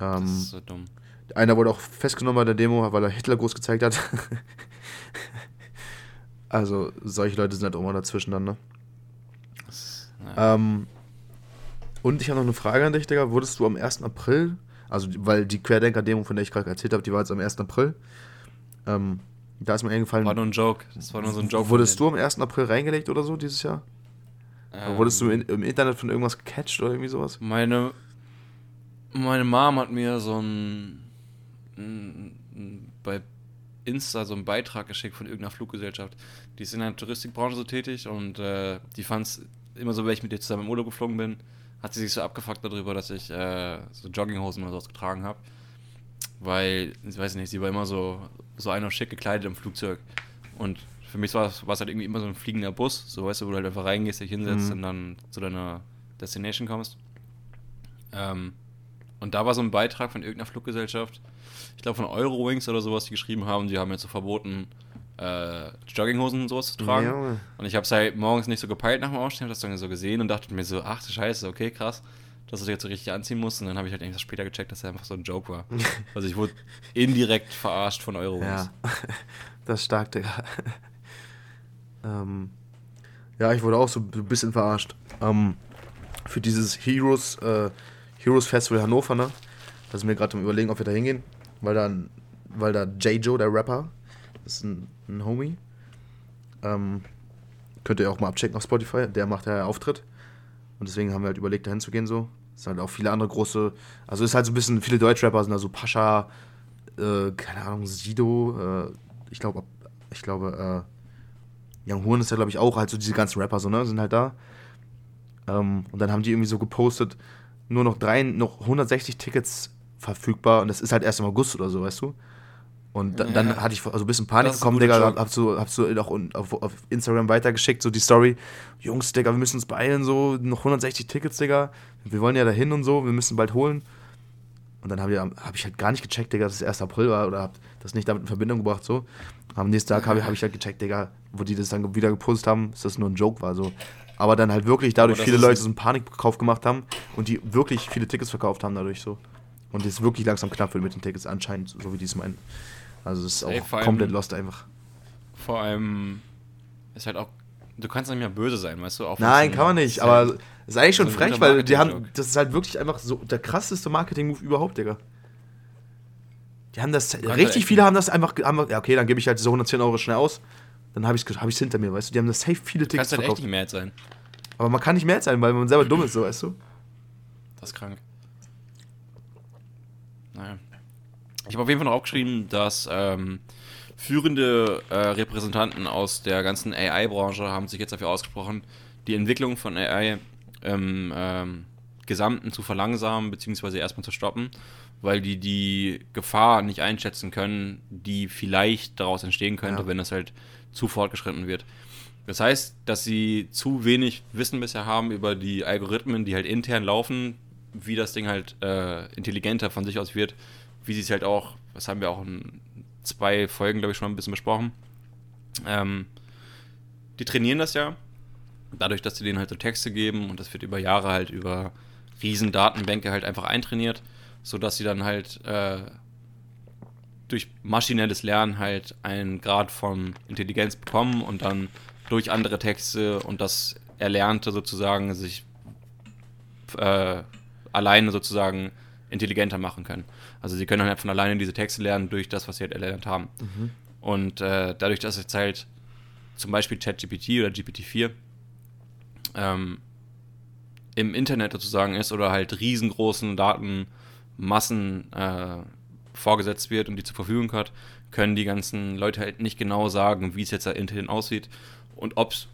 Ähm, das ist so dumm. Einer wurde auch festgenommen bei der Demo, weil er Hitlergruß gezeigt hat. Also solche Leute sind halt auch mal dazwischen dann, ne? Das, naja. ähm, und ich habe noch eine Frage an dich, Digga. Wurdest du am ersten April, also weil die Querdenker-Demo, von der ich gerade erzählt habe, die war jetzt am ersten April, ähm, da ist mir eingefallen. War nur ein Joke. Das war nur so ein Joke. Wurdest du am ersten April reingelegt oder so dieses Jahr? Ähm, oder wurdest du in, im Internet von irgendwas gecatcht oder irgendwie sowas? Meine, meine Mom hat mir so ein, ein, ein bei Insta so einen Beitrag geschickt von irgendeiner Fluggesellschaft. Die ist in der Touristikbranche so tätig und äh, die fand's immer so, wenn ich mit ihr zusammen im Urlaub geflogen bin, hat sie sich so abgefuckt darüber, dass ich äh, so Jogginghosen oder sowas getragen habe. Weil, ich weiß nicht, sie war immer so, so einer schick gekleidet im Flugzeug. Und für mich war es halt irgendwie immer so ein fliegender Bus, so weißt du, wo du halt einfach reingehst, dich hinsetzt mhm. und dann zu deiner Destination kommst. Ähm, und da war so ein Beitrag von irgendeiner Fluggesellschaft, ich glaube von Eurowings oder sowas, die geschrieben haben, die haben jetzt so verboten, äh, Jogginghosen und sowas zu tragen. Ja. Und ich habe es halt morgens nicht so gepeilt nach dem Aufstehen, habe das dann so gesehen und dachte mir so, ach du Scheiße, okay, krass. Dass ich jetzt so richtig anziehen muss. Und dann habe ich halt irgendwas später gecheckt, dass er einfach so ein Joke war. Also ich wurde indirekt verarscht von Eurowings. Ja, das ist stark, Digga. Ähm, ja, ich wurde auch so ein bisschen verarscht. Ähm, für dieses Heroes, äh, Heroes Festival Hannover, ne? Da sind wir gerade am Überlegen, ob wir da hingehen. Weil da, weil da J-Joe, der Rapper, ist ein, ein Homie. Ähm, könnt ihr auch mal abchecken auf Spotify. Der macht ja Auftritt. Und deswegen haben wir halt überlegt, da hinzugehen so. Es sind halt auch viele andere große, also ist halt so ein bisschen, viele Deutschrapper sind da so Pascha, äh, keine Ahnung, Sido, äh, ich glaube, ich glaube, äh, Young Horn ist ja glaube ich auch, halt so diese ganzen Rapper so, ne, sind halt da. Ähm, und dann haben die irgendwie so gepostet, nur noch drei, noch hundertsechzig Tickets verfügbar und das ist halt erst im August oder so, weißt du. Und da, ja, dann hatte ich so also ein bisschen Panik bekommen, Digga, Job. Hab's so, hab's so auch auf, auf Instagram weitergeschickt, so die Story, Jungs, Digga, wir müssen uns beeilen, so, noch hundertsechzig Tickets, Digga, wir wollen ja dahin und so, wir müssen bald holen. Und dann habe hab ich halt gar nicht gecheckt, Digga, dass es erster April war oder hab das nicht damit in Verbindung gebracht, so. Am nächsten Tag habe ich, hab ich halt gecheckt, Digga, wo die das dann wieder gepostet haben, dass das nur ein Joke war, so. Aber dann halt wirklich dadurch viele Leute so einen Panikkauf gemacht haben und die wirklich viele Tickets verkauft haben dadurch, so. Und es wirklich langsam knapp wird mit den Tickets anscheinend, so wie die es meinen. Also es ist auch Ey, komplett allem, lost einfach. Vor allem ist halt auch, du kannst nicht mehr böse sein, weißt du? Auch Nein, kann man nicht, aber es ist eigentlich schon so frech, weil die haben, das ist halt wirklich einfach so der krasseste Marketing-Move überhaupt, Digga. Die haben das, richtig halt viele haben das einfach, haben, ja okay, dann gebe ich halt diese hundertzehn Euro schnell aus, dann habe ich es hab ich's hinter mir, weißt du? Die haben das safe viele du Tickets kannst verkauft. Kannst halt echt nicht mehr alt sein. Aber man kann nicht mehr alt sein, weil man selber dumm ist, so, weißt du? Das ist krank. Naja. Ich habe auf jeden Fall noch aufgeschrieben, dass ähm, führende äh, Repräsentanten aus der ganzen A I-Branche haben sich jetzt dafür ausgesprochen, die Entwicklung von A I im ähm, Gesamten zu verlangsamen bzw. erstmal zu stoppen, weil die die Gefahr nicht einschätzen können, die vielleicht daraus entstehen könnte, ja. wenn das halt zu fortgeschritten wird. Das heißt, dass sie zu wenig Wissen bisher haben über die Algorithmen, die halt intern laufen, wie das Ding halt äh, intelligenter von sich aus wird, wie sie es halt auch, das haben wir auch in zwei Folgen, glaube ich, schon mal ein bisschen besprochen, ähm, die trainieren das ja, dadurch, dass sie denen halt so Texte geben und das wird über Jahre halt über riesen Datenbänke halt einfach eintrainiert, sodass sie dann halt äh, durch maschinelles Lernen halt einen Grad von Intelligenz bekommen und dann durch andere Texte und das Erlernte sozusagen sich äh, alleine sozusagen intelligenter machen können. Also sie können halt von alleine diese Texte lernen durch das, was sie halt erlernt haben. Mhm. Und äh, dadurch, dass jetzt halt zum Beispiel ChatGPT oder G P T vier ähm, im Internet sozusagen ist oder halt riesengroßen Datenmassen äh, vorgesetzt wird und die zur Verfügung hat, können die ganzen Leute halt nicht genau sagen, wie es jetzt da intern aussieht und ob es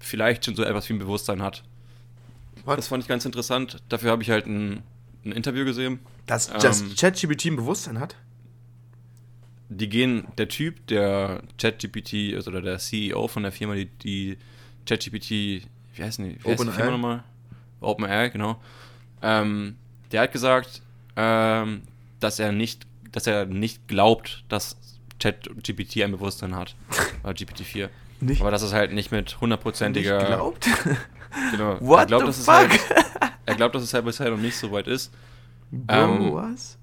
vielleicht schon so etwas wie ein Bewusstsein hat. What? Das fand ich ganz interessant. Dafür habe ich halt ein, ein Interview gesehen. Dass ähm, ChatGPT ein Bewusstsein hat? Die gehen, der Typ, der ChatGPT, also der C E O von der Firma, die, die ChatGPT, wie heißt die, wie heißt die Firma nochmal? OpenAI, genau. Ähm, der hat gesagt, ähm, dass er nicht, dass er nicht glaubt, dass ChatGPT ein Bewusstsein hat. Oder G P T vier. Nicht? Aber das ist halt nicht mit hundertprozentiger... Nicht glaubt? Genau. What er glaubt, the dass fuck? Halt, er glaubt, dass es halt bisher noch nicht so weit ist. Ähm, was?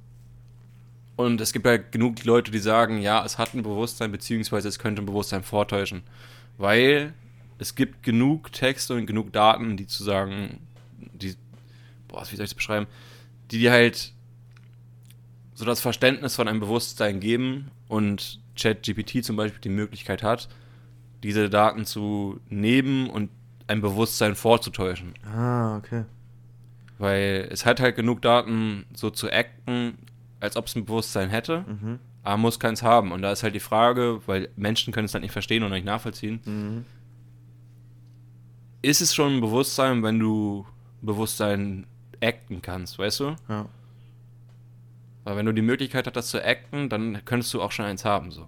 Und es gibt ja halt genug Leute, die sagen, ja, es hat ein Bewusstsein, beziehungsweise es könnte ein Bewusstsein vortäuschen. Weil es gibt genug Texte und genug Daten, die zu sagen, die, boah, wie soll ich das beschreiben, die dir halt so das Verständnis von einem Bewusstsein geben und ChatGPT zum Beispiel die Möglichkeit hat, diese Daten zu nehmen und ein Bewusstsein vorzutäuschen. Ah, okay. Weil es hat halt genug Daten, so zu acten, als ob es ein Bewusstsein hätte, mhm. aber muss keins haben. Und da ist halt die Frage, weil Menschen können es halt nicht verstehen oder nicht nachvollziehen, mhm. ist es schon ein Bewusstsein, wenn du Bewusstsein acten kannst, weißt du? Ja. Weil wenn du die Möglichkeit hast, das zu acten, dann könntest du auch schon eins haben, so.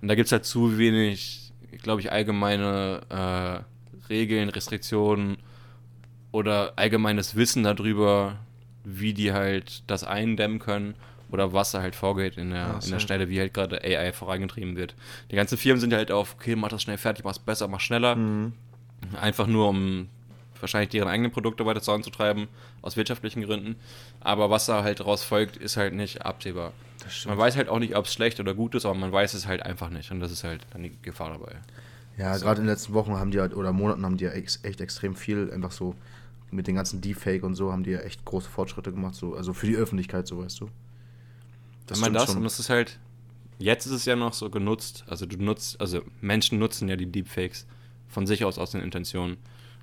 Und da gibt es halt zu wenig, glaube ich, allgemeine äh, Regeln, Restriktionen oder allgemeines Wissen darüber, wie die halt das eindämmen können oder was da halt vorgeht in der, in der Stelle, wie halt gerade A I vorangetrieben wird. Die ganzen Firmen sind halt auf, okay, mach das schnell fertig, mach es besser, mach schneller. Mhm. Einfach nur, um wahrscheinlich deren eigenen Produkte weiter voranzutreiben, aus wirtschaftlichen Gründen. Aber was da halt daraus folgt, ist halt nicht absehbar. Man weiß halt auch nicht, ob es schlecht oder gut ist, aber man weiß es halt einfach nicht. Und das ist halt dann die Gefahr dabei. Ja, so. Gerade in den letzten Wochen haben die halt, oder Monaten haben die ja echt, echt extrem viel, einfach so mit den ganzen Deepfake und so, haben die ja echt große Fortschritte gemacht, so, also für die Öffentlichkeit, so, weißt du. Das stimmt schon. Und das ist halt, jetzt ist es ja noch so genutzt, also du nutzt, also Menschen nutzen ja die Deepfakes von sich aus, aus den Intentionen.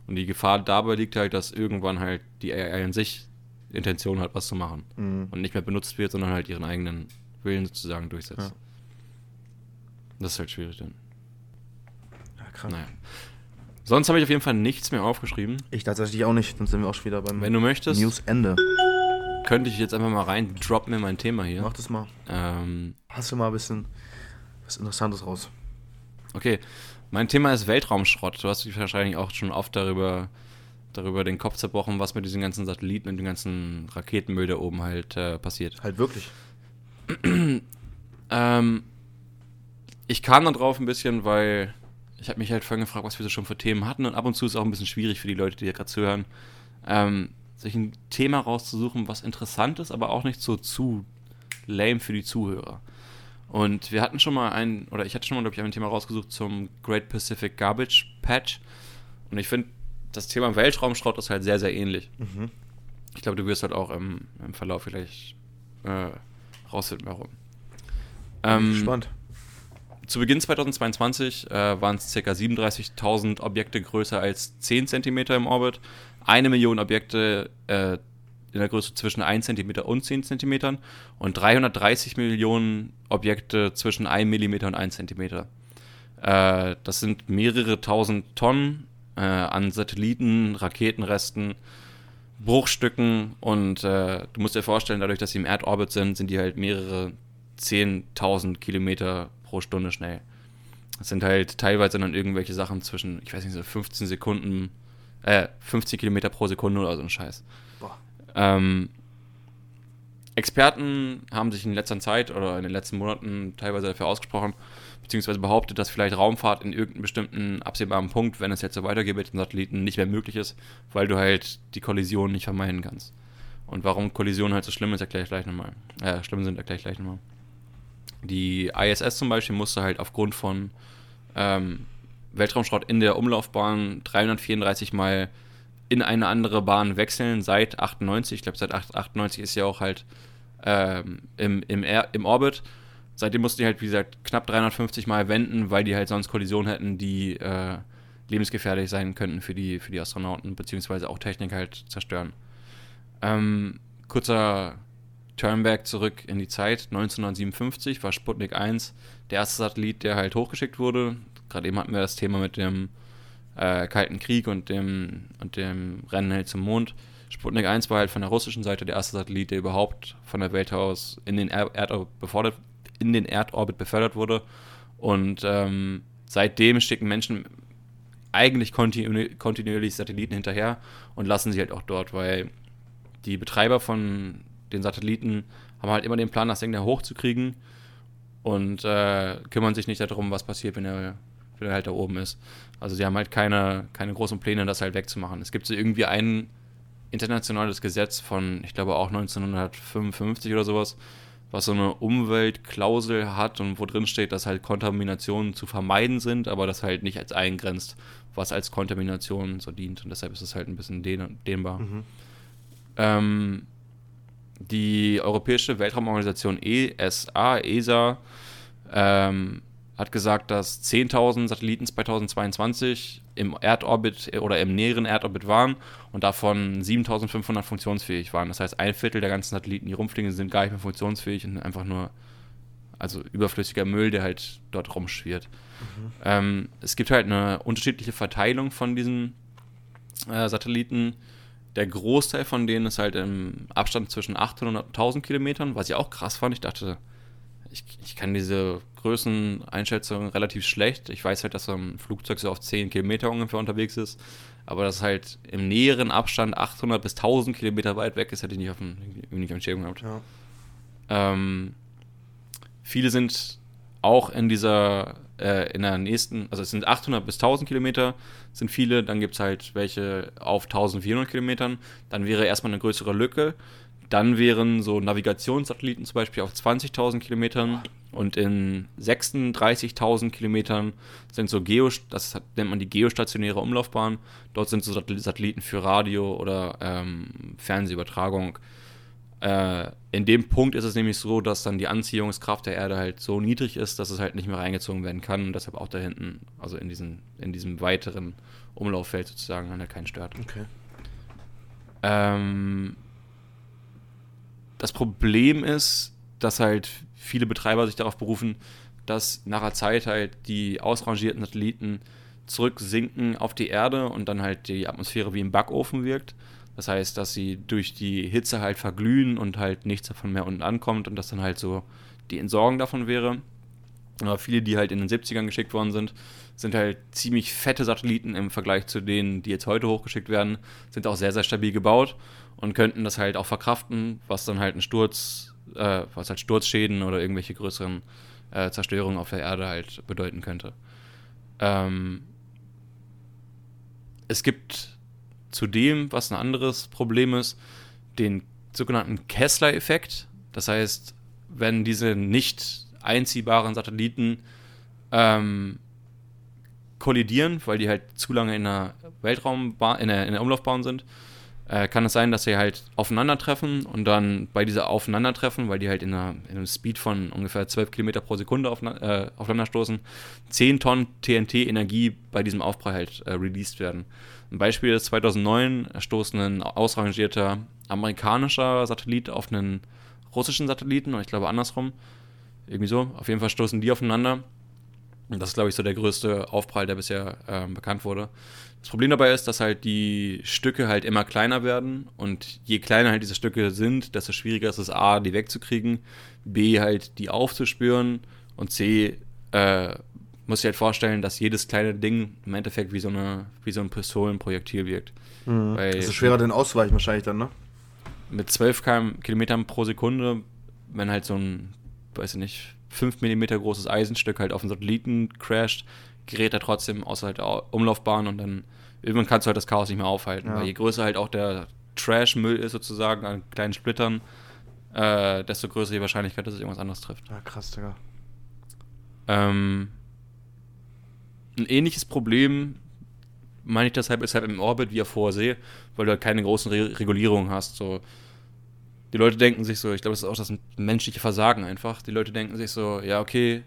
Und die Gefahr dabei liegt halt, dass irgendwann halt die A I an sich Intention hat, was zu machen. Mhm. Und nicht mehr benutzt wird, sondern halt ihren eigenen Willen sozusagen durchsetzt. Ja. Das ist halt schwierig dann. Ja, krass. Naja. Sonst habe ich auf jeden Fall nichts mehr aufgeschrieben. Ich tatsächlich auch nicht, sonst sind wir auch schon wieder beim Wenn du möchtest, News-Ende. Könnte ich jetzt einfach mal rein droppen in mein Thema hier. Mach das mal. Ähm, Hast du mal ein bisschen was Interessantes raus. Okay. Mein Thema ist Weltraumschrott. Du hast dich wahrscheinlich auch schon oft darüber, darüber den Kopf zerbrochen, was mit diesen ganzen Satelliten und dem ganzen Raketenmüll da oben halt äh, passiert. Halt wirklich. ähm, ich kam da drauf ein bisschen, weil ich habe mich halt vorhin gefragt, was wir so schon für Themen hatten. Und ab und zu ist es auch ein bisschen schwierig für die Leute, die hier gerade zuhören, ähm, sich ein Thema rauszusuchen, was interessant ist, aber auch nicht so zu lame für die Zuhörer. Und wir hatten schon mal ein, oder ich hatte schon mal, glaube ich, ein Thema rausgesucht zum Great Pacific Garbage Patch. Und ich finde, das Thema Weltraumschrott ist halt sehr, sehr ähnlich. Mhm. Ich glaube, du wirst halt auch im, im Verlauf vielleicht äh, rausfinden, warum. Ähm, Spannend. Zu Beginn zweitausendzweiundzwanzig äh, waren es ca. siebenunddreißigtausend Objekte größer als zehn Zentimeter im Orbit, eine Million Objekte äh, in der Größe zwischen einem Zentimeter und zehn Zentimetern und dreihundertdreißig Millionen Objekte zwischen einem Millimeter und einem Zentimeter. Äh, das sind mehrere tausend Tonnen äh, an Satelliten, Raketenresten, Bruchstücken und äh, du musst dir vorstellen, dadurch, dass sie im Erdorbit sind, sind die halt mehrere zehntausend Kilometer pro Stunde schnell. Das sind halt teilweise dann irgendwelche Sachen zwischen, ich weiß nicht, so fünfzehn Sekunden, äh, fünfzig Kilometer pro Sekunde oder so ein Scheiß. Boah. Ähm, Experten haben sich in letzter Zeit oder in den letzten Monaten teilweise dafür ausgesprochen, beziehungsweise behauptet, dass vielleicht Raumfahrt in irgendeinem bestimmten absehbaren Punkt, wenn es jetzt so weitergeht mit den Satelliten, nicht mehr möglich ist, weil du halt die Kollision nicht vermeiden kannst. Und warum Kollisionen halt so schlimm ist, erkläre ich gleich nochmal. Äh, schlimm sind, erkläre ich gleich nochmal. Die I S S zum Beispiel musste halt aufgrund von ähm, Weltraumschrott in der Umlaufbahn dreihundertvierunddreißig Mal in eine andere Bahn wechseln seit achtundneunzig. Ich glaube, seit achtundneunzig ist ja auch halt ähm, im, im, Air, im Orbit. Seitdem mussten die halt, wie gesagt, knapp dreihundertfünfzig Mal wenden, weil die halt sonst Kollisionen hätten, die äh, lebensgefährlich sein könnten für die, für die Astronauten, beziehungsweise auch Technik halt zerstören. Ähm, kurzer Turnback zurück in die Zeit. neunzehnhundertsiebenundfünfzig war Sputnik eins der erste Satellit, der halt hochgeschickt wurde. Gerade eben hatten wir das Thema mit dem äh, Kalten Krieg und dem, und dem Rennen halt zum Mond. Sputnik eins war halt von der russischen Seite der erste Satellit, der überhaupt von der Welt aus in den er- Erdorbit befördert, in den Erdorbit befördert wurde. Und ähm, seitdem schicken Menschen eigentlich kontinu- kontinuierlich Satelliten hinterher und lassen sie halt auch dort, weil die Betreiber von den Satelliten haben halt immer den Plan, das Ding da hochzukriegen und äh, kümmern sich nicht darum, was passiert, wenn er, wenn er halt da oben ist. Also sie haben halt keine, keine großen Pläne, das halt wegzumachen. Es gibt so irgendwie ein internationales Gesetz von, ich glaube auch neunzehnhundertfünfundfünfzig oder sowas, was so eine Umweltklausel hat und wo drin steht, dass halt Kontaminationen zu vermeiden sind, aber das halt nicht als eingrenzt, was als Kontamination so dient. Und deshalb ist es halt ein bisschen dehn- dehnbar. Mhm. Ähm... Die Europäische Weltraumorganisation E S A, E S A, ähm, hat gesagt, dass zehntausend Satelliten zweitausendzweiundzwanzig im Erdorbit oder im näheren Erdorbit waren und davon siebentausendfünfhundert funktionsfähig waren. Das heißt, ein Viertel der ganzen Satelliten, die rumfliegen, sind gar nicht mehr funktionsfähig und einfach nur, also überflüssiger Müll, der halt dort rumschwirrt. Mhm. Ähm, es gibt halt eine unterschiedliche Verteilung von diesen äh, Satelliten. Der Großteil von denen ist halt im Abstand zwischen achthundert und tausend Kilometern, was ich auch krass fand. Ich dachte, ich, ich kann diese Größeneinschätzung relativ schlecht. Ich weiß halt, dass ein Flugzeug so auf zehn Kilometer ungefähr unterwegs ist, aber dass halt im näheren Abstand achthundert bis tausend Kilometer weit weg ist, hätte ich nicht auf dem, nicht auf dem Schirm gehabt. Ja. Ähm, viele sind auch in dieser, äh, in der nächsten, also es sind achthundert bis tausend Kilometer, sind viele, dann gibt es halt welche auf eintausendvierhundert Kilometern, dann wäre erstmal eine größere Lücke, dann wären so Navigationssatelliten zum Beispiel auf zwanzigtausend Kilometern und in sechsunddreißigtausend Kilometern sind so Geo, das nennt man die geostationäre Umlaufbahn, dort sind so Satelliten für Radio oder ähm, Fernsehübertragung. In dem Punkt ist es nämlich so, dass dann die Anziehungskraft der Erde halt so niedrig ist, dass es halt nicht mehr reingezogen werden kann und deshalb auch da hinten, also in, diesen, in diesem weiteren Umlauffeld sozusagen, dann halt keinen stört. Okay. Ähm, das Problem ist, dass halt viele Betreiber sich darauf berufen, dass nach einer Zeit halt die ausrangierten Satelliten zurücksinken auf die Erde und dann halt die Atmosphäre wie ein Backofen wirkt. Das heißt, dass sie durch die Hitze halt verglühen und halt nichts davon mehr unten ankommt und dass dann halt so die Entsorgung davon wäre. Aber viele, die halt in den siebzigern geschickt worden sind, sind halt ziemlich fette Satelliten im Vergleich zu denen, die jetzt heute hochgeschickt werden, sind auch sehr, sehr stabil gebaut und könnten das halt auch verkraften, was dann halt ein Sturz, äh, was halt Sturzschäden oder irgendwelche größeren äh, Zerstörungen auf der Erde halt bedeuten könnte. Ähm, es gibt zudem, was ein anderes Problem ist, den sogenannten Kessler-Effekt. Das heißt, wenn diese nicht einziehbaren Satelliten ähm, kollidieren, weil die halt zu lange in der Weltraumbahn, in der, in der Umlaufbahn sind, äh, kann es sein, dass sie halt aufeinandertreffen und dann bei dieser Aufeinandertreffen, weil die halt in, einer, in einem Speed von ungefähr zwölf Kilometer pro Sekunde aufeinander, äh, aufeinanderstoßen, zehn Tonnen T N T-Energie bei diesem Aufprall halt äh, released werden. Ein Beispiel ist zweitausendneun, stoßen ein ausrangierter amerikanischer Satellit auf einen russischen Satelliten und ich glaube andersrum. Irgendwie so. Auf jeden Fall stoßen die aufeinander. Und das ist, glaube ich, so der größte Aufprall, der bisher ähm, bekannt wurde. Das Problem dabei ist, dass halt die Stücke halt immer kleiner werden und je kleiner halt diese Stücke sind, desto schwieriger ist es A, die wegzukriegen, B, halt die aufzuspüren und C, äh, muss ich halt vorstellen, dass jedes kleine Ding im Endeffekt wie so, eine, wie so ein Pistolenprojektil wirkt. Mhm. Weil das ist schwerer denn ausweichen wahrscheinlich dann, ne? Mit zwölf Kilometern pro Sekunde, wenn halt so ein, weiß ich nicht, fünf Millimeter großes Eisenstück halt auf den Satelliten crasht, gerät er trotzdem außerhalb der Umlaufbahn und dann irgendwann kannst du halt das Chaos nicht mehr aufhalten. Ja. Weil je größer halt auch der Trash-Müll ist sozusagen an kleinen Splittern, äh, desto größer die Wahrscheinlichkeit, dass es irgendwas anderes trifft. Ja, krass, Digga. Ähm, ein ähnliches Problem, meine ich deshalb, ist halt im Orbit, wie ja vorseh, weil du halt keine großen Re- Regulierungen hast, so. Die Leute denken sich so, ich glaube, das ist auch das menschliche Versagen einfach. Die Leute denken sich so, ja, okay,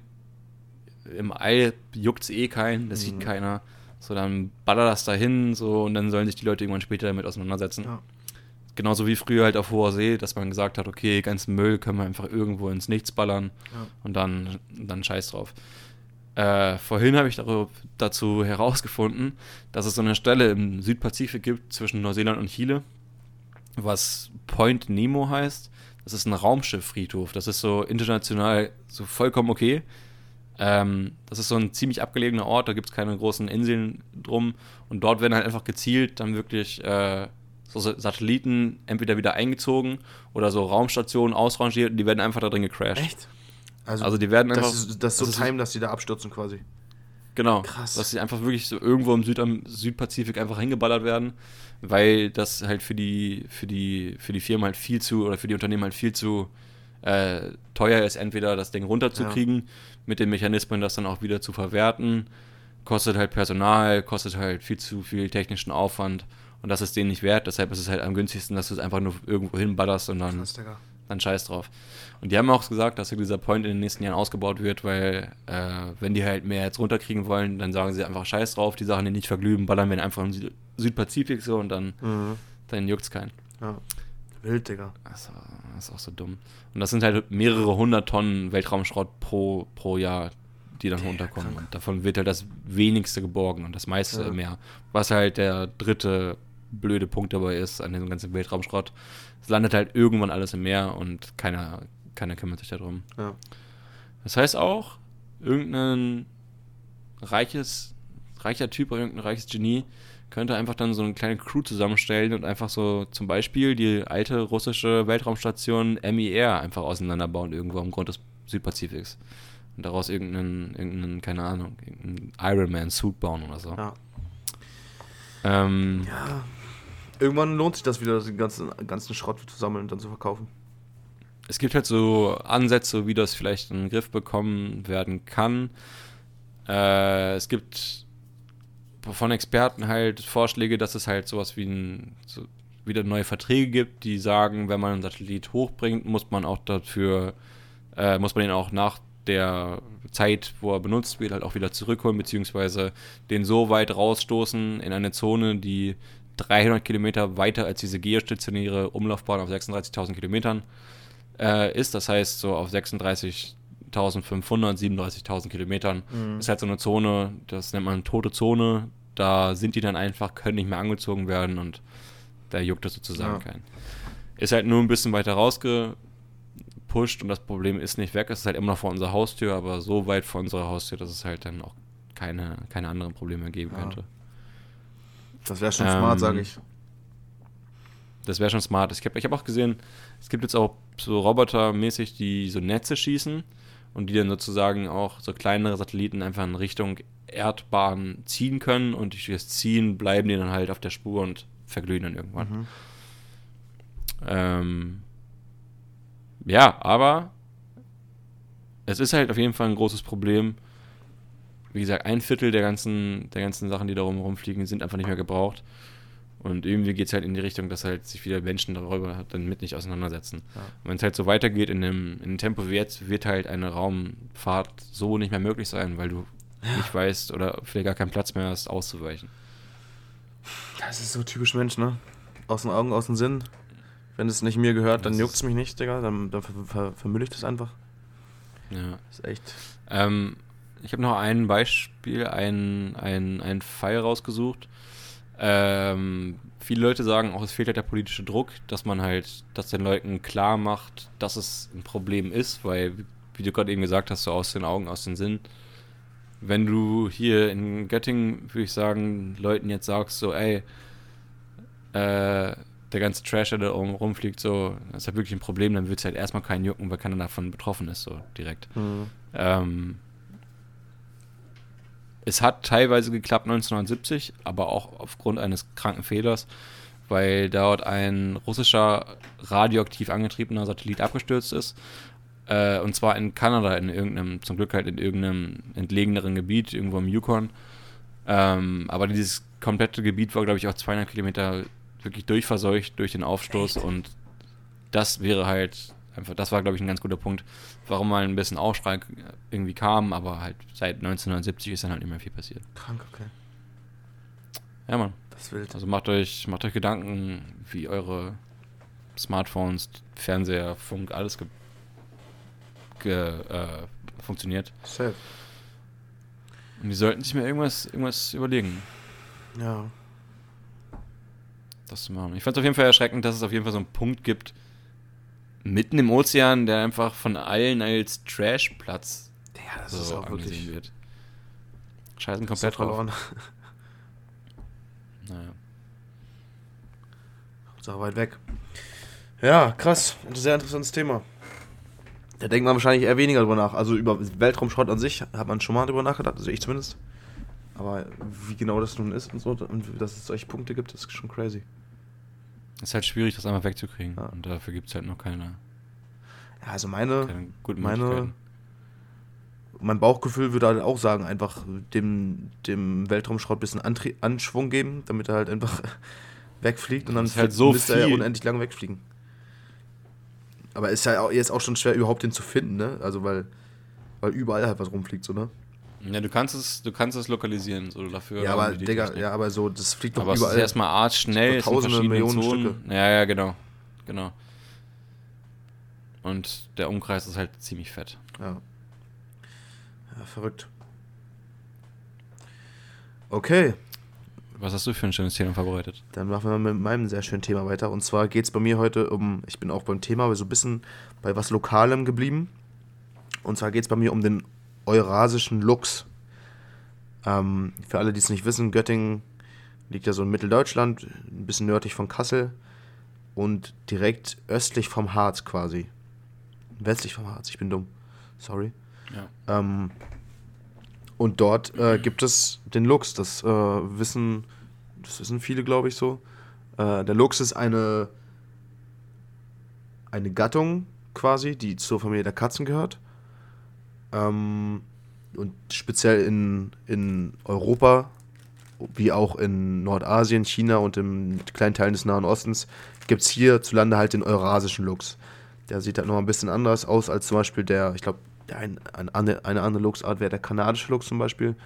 im All juckt's eh keinen, das mhm. sieht keiner. So, dann baller das dahin, so, und dann sollen sich die Leute irgendwann später damit auseinandersetzen. Ja. Genauso wie früher halt auf hoher See, dass man gesagt hat, okay, ganzen Müll können wir einfach irgendwo ins Nichts ballern ja. und dann, dann scheiß drauf. Äh, vorhin habe ich darüber, dazu herausgefunden, dass es so eine Stelle im Südpazifik gibt zwischen Neuseeland und Chile, was Point Nemo heißt. Das ist ein Raumschifffriedhof. Das ist so international so vollkommen okay. Ähm, das ist so ein ziemlich abgelegener Ort, da gibt es keine großen Inseln drum. Und dort werden halt einfach gezielt dann wirklich äh, so Satelliten entweder wieder eingezogen oder so Raumstationen ausrangiert und die werden einfach da drin gecrashed. Echt? Also, also die werden einfach... Das ist, das ist so das time, ist, dass die da abstürzen quasi. Genau, krass. Dass sie einfach wirklich so irgendwo im Süd- am Südpazifik einfach hingeballert werden, weil das halt für die für die für die Firmen halt viel zu oder für die Unternehmen halt viel zu äh, teuer ist, entweder das Ding runterzukriegen, ja. mit den Mechanismen das dann auch wieder zu verwerten, kostet halt Personal, kostet halt viel zu viel technischen Aufwand und das ist denen nicht wert. Deshalb ist es halt am günstigsten, dass du es einfach nur irgendwo hinballerst und dann krass, dann scheiß drauf. Und die haben auch gesagt, dass dieser Point in den nächsten Jahren ausgebaut wird, weil äh, wenn die halt mehr jetzt runterkriegen wollen, dann sagen sie einfach scheiß drauf, die Sachen, die nicht verglühen, ballern wir einfach im Sü- Südpazifik so und dann, mhm. dann juckt's keinen. Ja. Wild, Digga. Das, das ist auch so dumm. Und das sind halt mehrere hundert Tonnen Weltraumschrott pro, pro Jahr, die dann runterkommen. Ja, und davon wird halt das wenigste geborgen und das meiste ja. mehr. Was halt der dritte blöde Punkt dabei ist an diesem ganzen Weltraumschrott. Es landet halt irgendwann alles im Meer und keiner, keiner kümmert sich darum. Ja. Das heißt auch, irgendein reiches, reicher Typ oder irgendein reiches Genie könnte einfach dann so eine kleine Crew zusammenstellen und einfach so zum Beispiel die alte russische Weltraumstation M I R einfach auseinanderbauen irgendwo am Grund des Südpazifiks. Und daraus irgendeinen, irgendeinen keine Ahnung, irgendeinen Iron-Man-Suit bauen oder so. Ja. Ähm, ja. Irgendwann lohnt sich das wieder, den ganzen, ganzen Schrott zu sammeln und dann zu verkaufen. Es gibt halt so Ansätze, wie das vielleicht in den Griff bekommen werden kann. Äh, es gibt von Experten halt Vorschläge, dass es halt sowas wie ein, so wieder neue Verträge gibt, die sagen, wenn man einen Satellit hochbringt, muss man auch dafür, äh, muss man ihn auch nach der Zeit, wo er benutzt wird, halt auch wieder zurückholen, beziehungsweise den so weit rausstoßen in eine Zone, die dreihundert Kilometer weiter als diese geostationäre Umlaufbahn auf sechsunddreißigtausend Kilometern äh, ist. Das heißt, so auf sechsunddreißigtausendfünfhundert, siebenunddreißigtausend Kilometern mhm. ist halt so eine Zone, das nennt man tote Zone. Da sind die dann einfach, können nicht mehr angezogen werden und da juckt das sozusagen ja. keinen. Ist halt nur ein bisschen weiter rausgepusht und das Problem ist nicht weg. Es ist halt immer noch vor unserer Haustür, aber so weit vor unserer Haustür, dass es halt dann auch keine, keine anderen Probleme geben ja. könnte. Das wäre schon ähm, smart, sage ich. Das wäre schon smart. Ich habe ich hab auch gesehen, es gibt jetzt auch so robotermäßig, die so Netze schießen und die dann sozusagen auch so kleinere Satelliten einfach in Richtung Erdbahn ziehen können und durch das Ziehen bleiben die dann halt auf der Spur und verglühen dann irgendwann. Mhm. Ähm, ja, aber es ist halt auf jeden Fall ein großes Problem. Wie gesagt, ein Viertel der ganzen, der ganzen Sachen, die da rumfliegen, sind einfach nicht mehr gebraucht. Und irgendwie geht es halt in die Richtung, dass halt sich wieder Menschen darüber dann mit nicht auseinandersetzen. Ja. Wenn es halt so weitergeht in dem, in dem Tempo wie jetzt, wird halt eine Raumfahrt so nicht mehr möglich sein, weil du ja. nicht weißt oder vielleicht gar keinen Platz mehr hast, auszuweichen. Das ist so typisch Mensch, ne? Aus den Augen, aus dem Sinn. Wenn es nicht mir gehört, dann juckt es mich nicht, Digga. Dann, dann ver- ver- vermülle ich das einfach. Ja. Das ist echt. Ähm, ich habe noch ein Beispiel, einen ein Fall rausgesucht. Ähm, viele Leute sagen auch, es fehlt halt der politische Druck, dass man halt, dass den Leuten klar macht, dass es ein Problem ist, weil, wie du gerade eben gesagt hast, so aus den Augen, aus den Sinn. Wenn du hier in Göttingen, würde ich sagen, Leuten jetzt sagst, so, ey, äh, der ganze Trash, der da oben rumfliegt, so, das ist halt wirklich ein Problem, dann wird es halt erstmal keinen jucken, weil keiner davon betroffen ist, so direkt. Mhm. Ähm, es hat teilweise geklappt neunzehnhundertsiebzig, aber auch aufgrund eines kranken Fehlers, weil dort ein russischer radioaktiv angetriebener Satellit abgestürzt ist, äh, und zwar in Kanada, in irgendeinem, zum Glück halt in irgendeinem entlegeneren Gebiet, irgendwo im Yukon. Ähm, aber dieses komplette Gebiet war, glaube ich, auch zweihundert Kilometer wirklich durchverseucht durch den Aufstoß. Echt? Und das wäre halt einfach, das war, glaube ich, ein ganz guter Punkt, warum mal ein bisschen Aufschrei irgendwie kam, aber halt seit neunzehnhundertsiebzig ist dann halt nicht mehr viel passiert. Krank, okay. Ja, Mann. Das ist wild. Also macht euch, macht euch Gedanken, wie eure Smartphones, Fernseher, Funk, alles ge- ge- äh, funktioniert. Safe. Und die sollten sich mal irgendwas, irgendwas überlegen. Ja. Das zu machen. Ich fand es auf jeden Fall erschreckend, dass es auf jeden Fall so einen Punkt gibt, mitten im Ozean, der einfach von allen als Trashplatz ja, das so ist auch angesehen wirklich wird. Scheißen komplett verloren. Naja. Hauptsache weit weg. Ja, krass. Ein sehr interessantes Thema. Da denkt man wahrscheinlich eher weniger drüber nach. Also über Weltraumschrott an sich hat man schon mal drüber nachgedacht, also ich zumindest. Aber wie genau das nun ist und so, und dass es solche Punkte gibt, ist schon crazy. Ist halt schwierig, das einfach wegzukriegen. Ja. Und dafür gibt es halt noch keine. Ja, also meine. Keine guten meine mein Bauchgefühl würde halt auch sagen, einfach dem, dem Weltraumschrott ein bisschen Antrie- Anschwung geben, damit er halt einfach wegfliegt und dann müsste halt so er ja unendlich lange wegfliegen. Aber ist ja auch, jetzt auch schon schwer, überhaupt den zu finden, ne? Also, weil, weil überall halt was rumfliegt, so, ne? Ja, du kannst es, du kannst es lokalisieren, so dafür. Ja, aber die Digga, ja, aber so, das fliegt doch aber überall. Aber es ist erstmal artschnell, es sind verschiedene Millionen Zonen. Stücke. Ja, ja, genau, genau. Und der Umkreis ist halt ziemlich fett. Ja. Ja, verrückt. Okay. Was hast du für ein schönes Thema vorbereitet? Dann machen wir mit meinem sehr schönen Thema weiter. Und zwar geht's bei mir heute um, ich bin auch beim Thema, aber so ein bisschen bei was Lokalem geblieben. Und zwar geht's bei mir um den Eurasischen Luchs. Ähm, für alle, die es nicht wissen, Göttingen liegt ja so in Mitteldeutschland, ein bisschen nördlich von Kassel und direkt östlich vom Harz quasi. Westlich vom Harz, ich bin dumm. Sorry. Ja. Ähm, und dort äh, gibt es den Luchs, das äh, wissen, das wissen viele, glaube ich, so. Äh, der Luchs ist eine, eine Gattung quasi, die zur Familie der Katzen gehört. Und speziell in, in Europa, wie auch in Nordasien, China und in kleinen Teilen des Nahen Ostens, gibt es hierzulande halt den Eurasischen Luchs. Der sieht halt noch ein bisschen anders aus als zum Beispiel der, ich glaube, ein, ein, eine andere Luchsart wäre der kanadische Luchs zum Beispiel.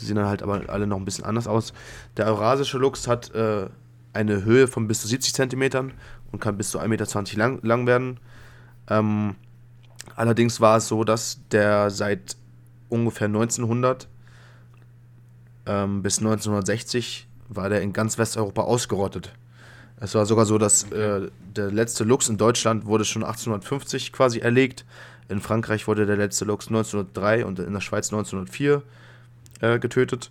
Die sehen dann halt aber alle noch ein bisschen anders aus. Der Eurasische Luchs hat äh, eine Höhe von bis zu siebzig Zentimetern und kann bis zu ein Meter zwanzig lang, lang werden. Ähm... Allerdings war es so, dass der seit ungefähr neunzehnhundert ähm, bis neunzehnhundertsechzig war der in ganz Westeuropa ausgerottet. Es war sogar so, dass äh, der letzte Luchs in Deutschland wurde schon achtzehnhundertfünfzig quasi erlegt. In Frankreich wurde der letzte Luchs neunzehnhundertdrei und in der Schweiz neunzehnhundertvier äh, getötet.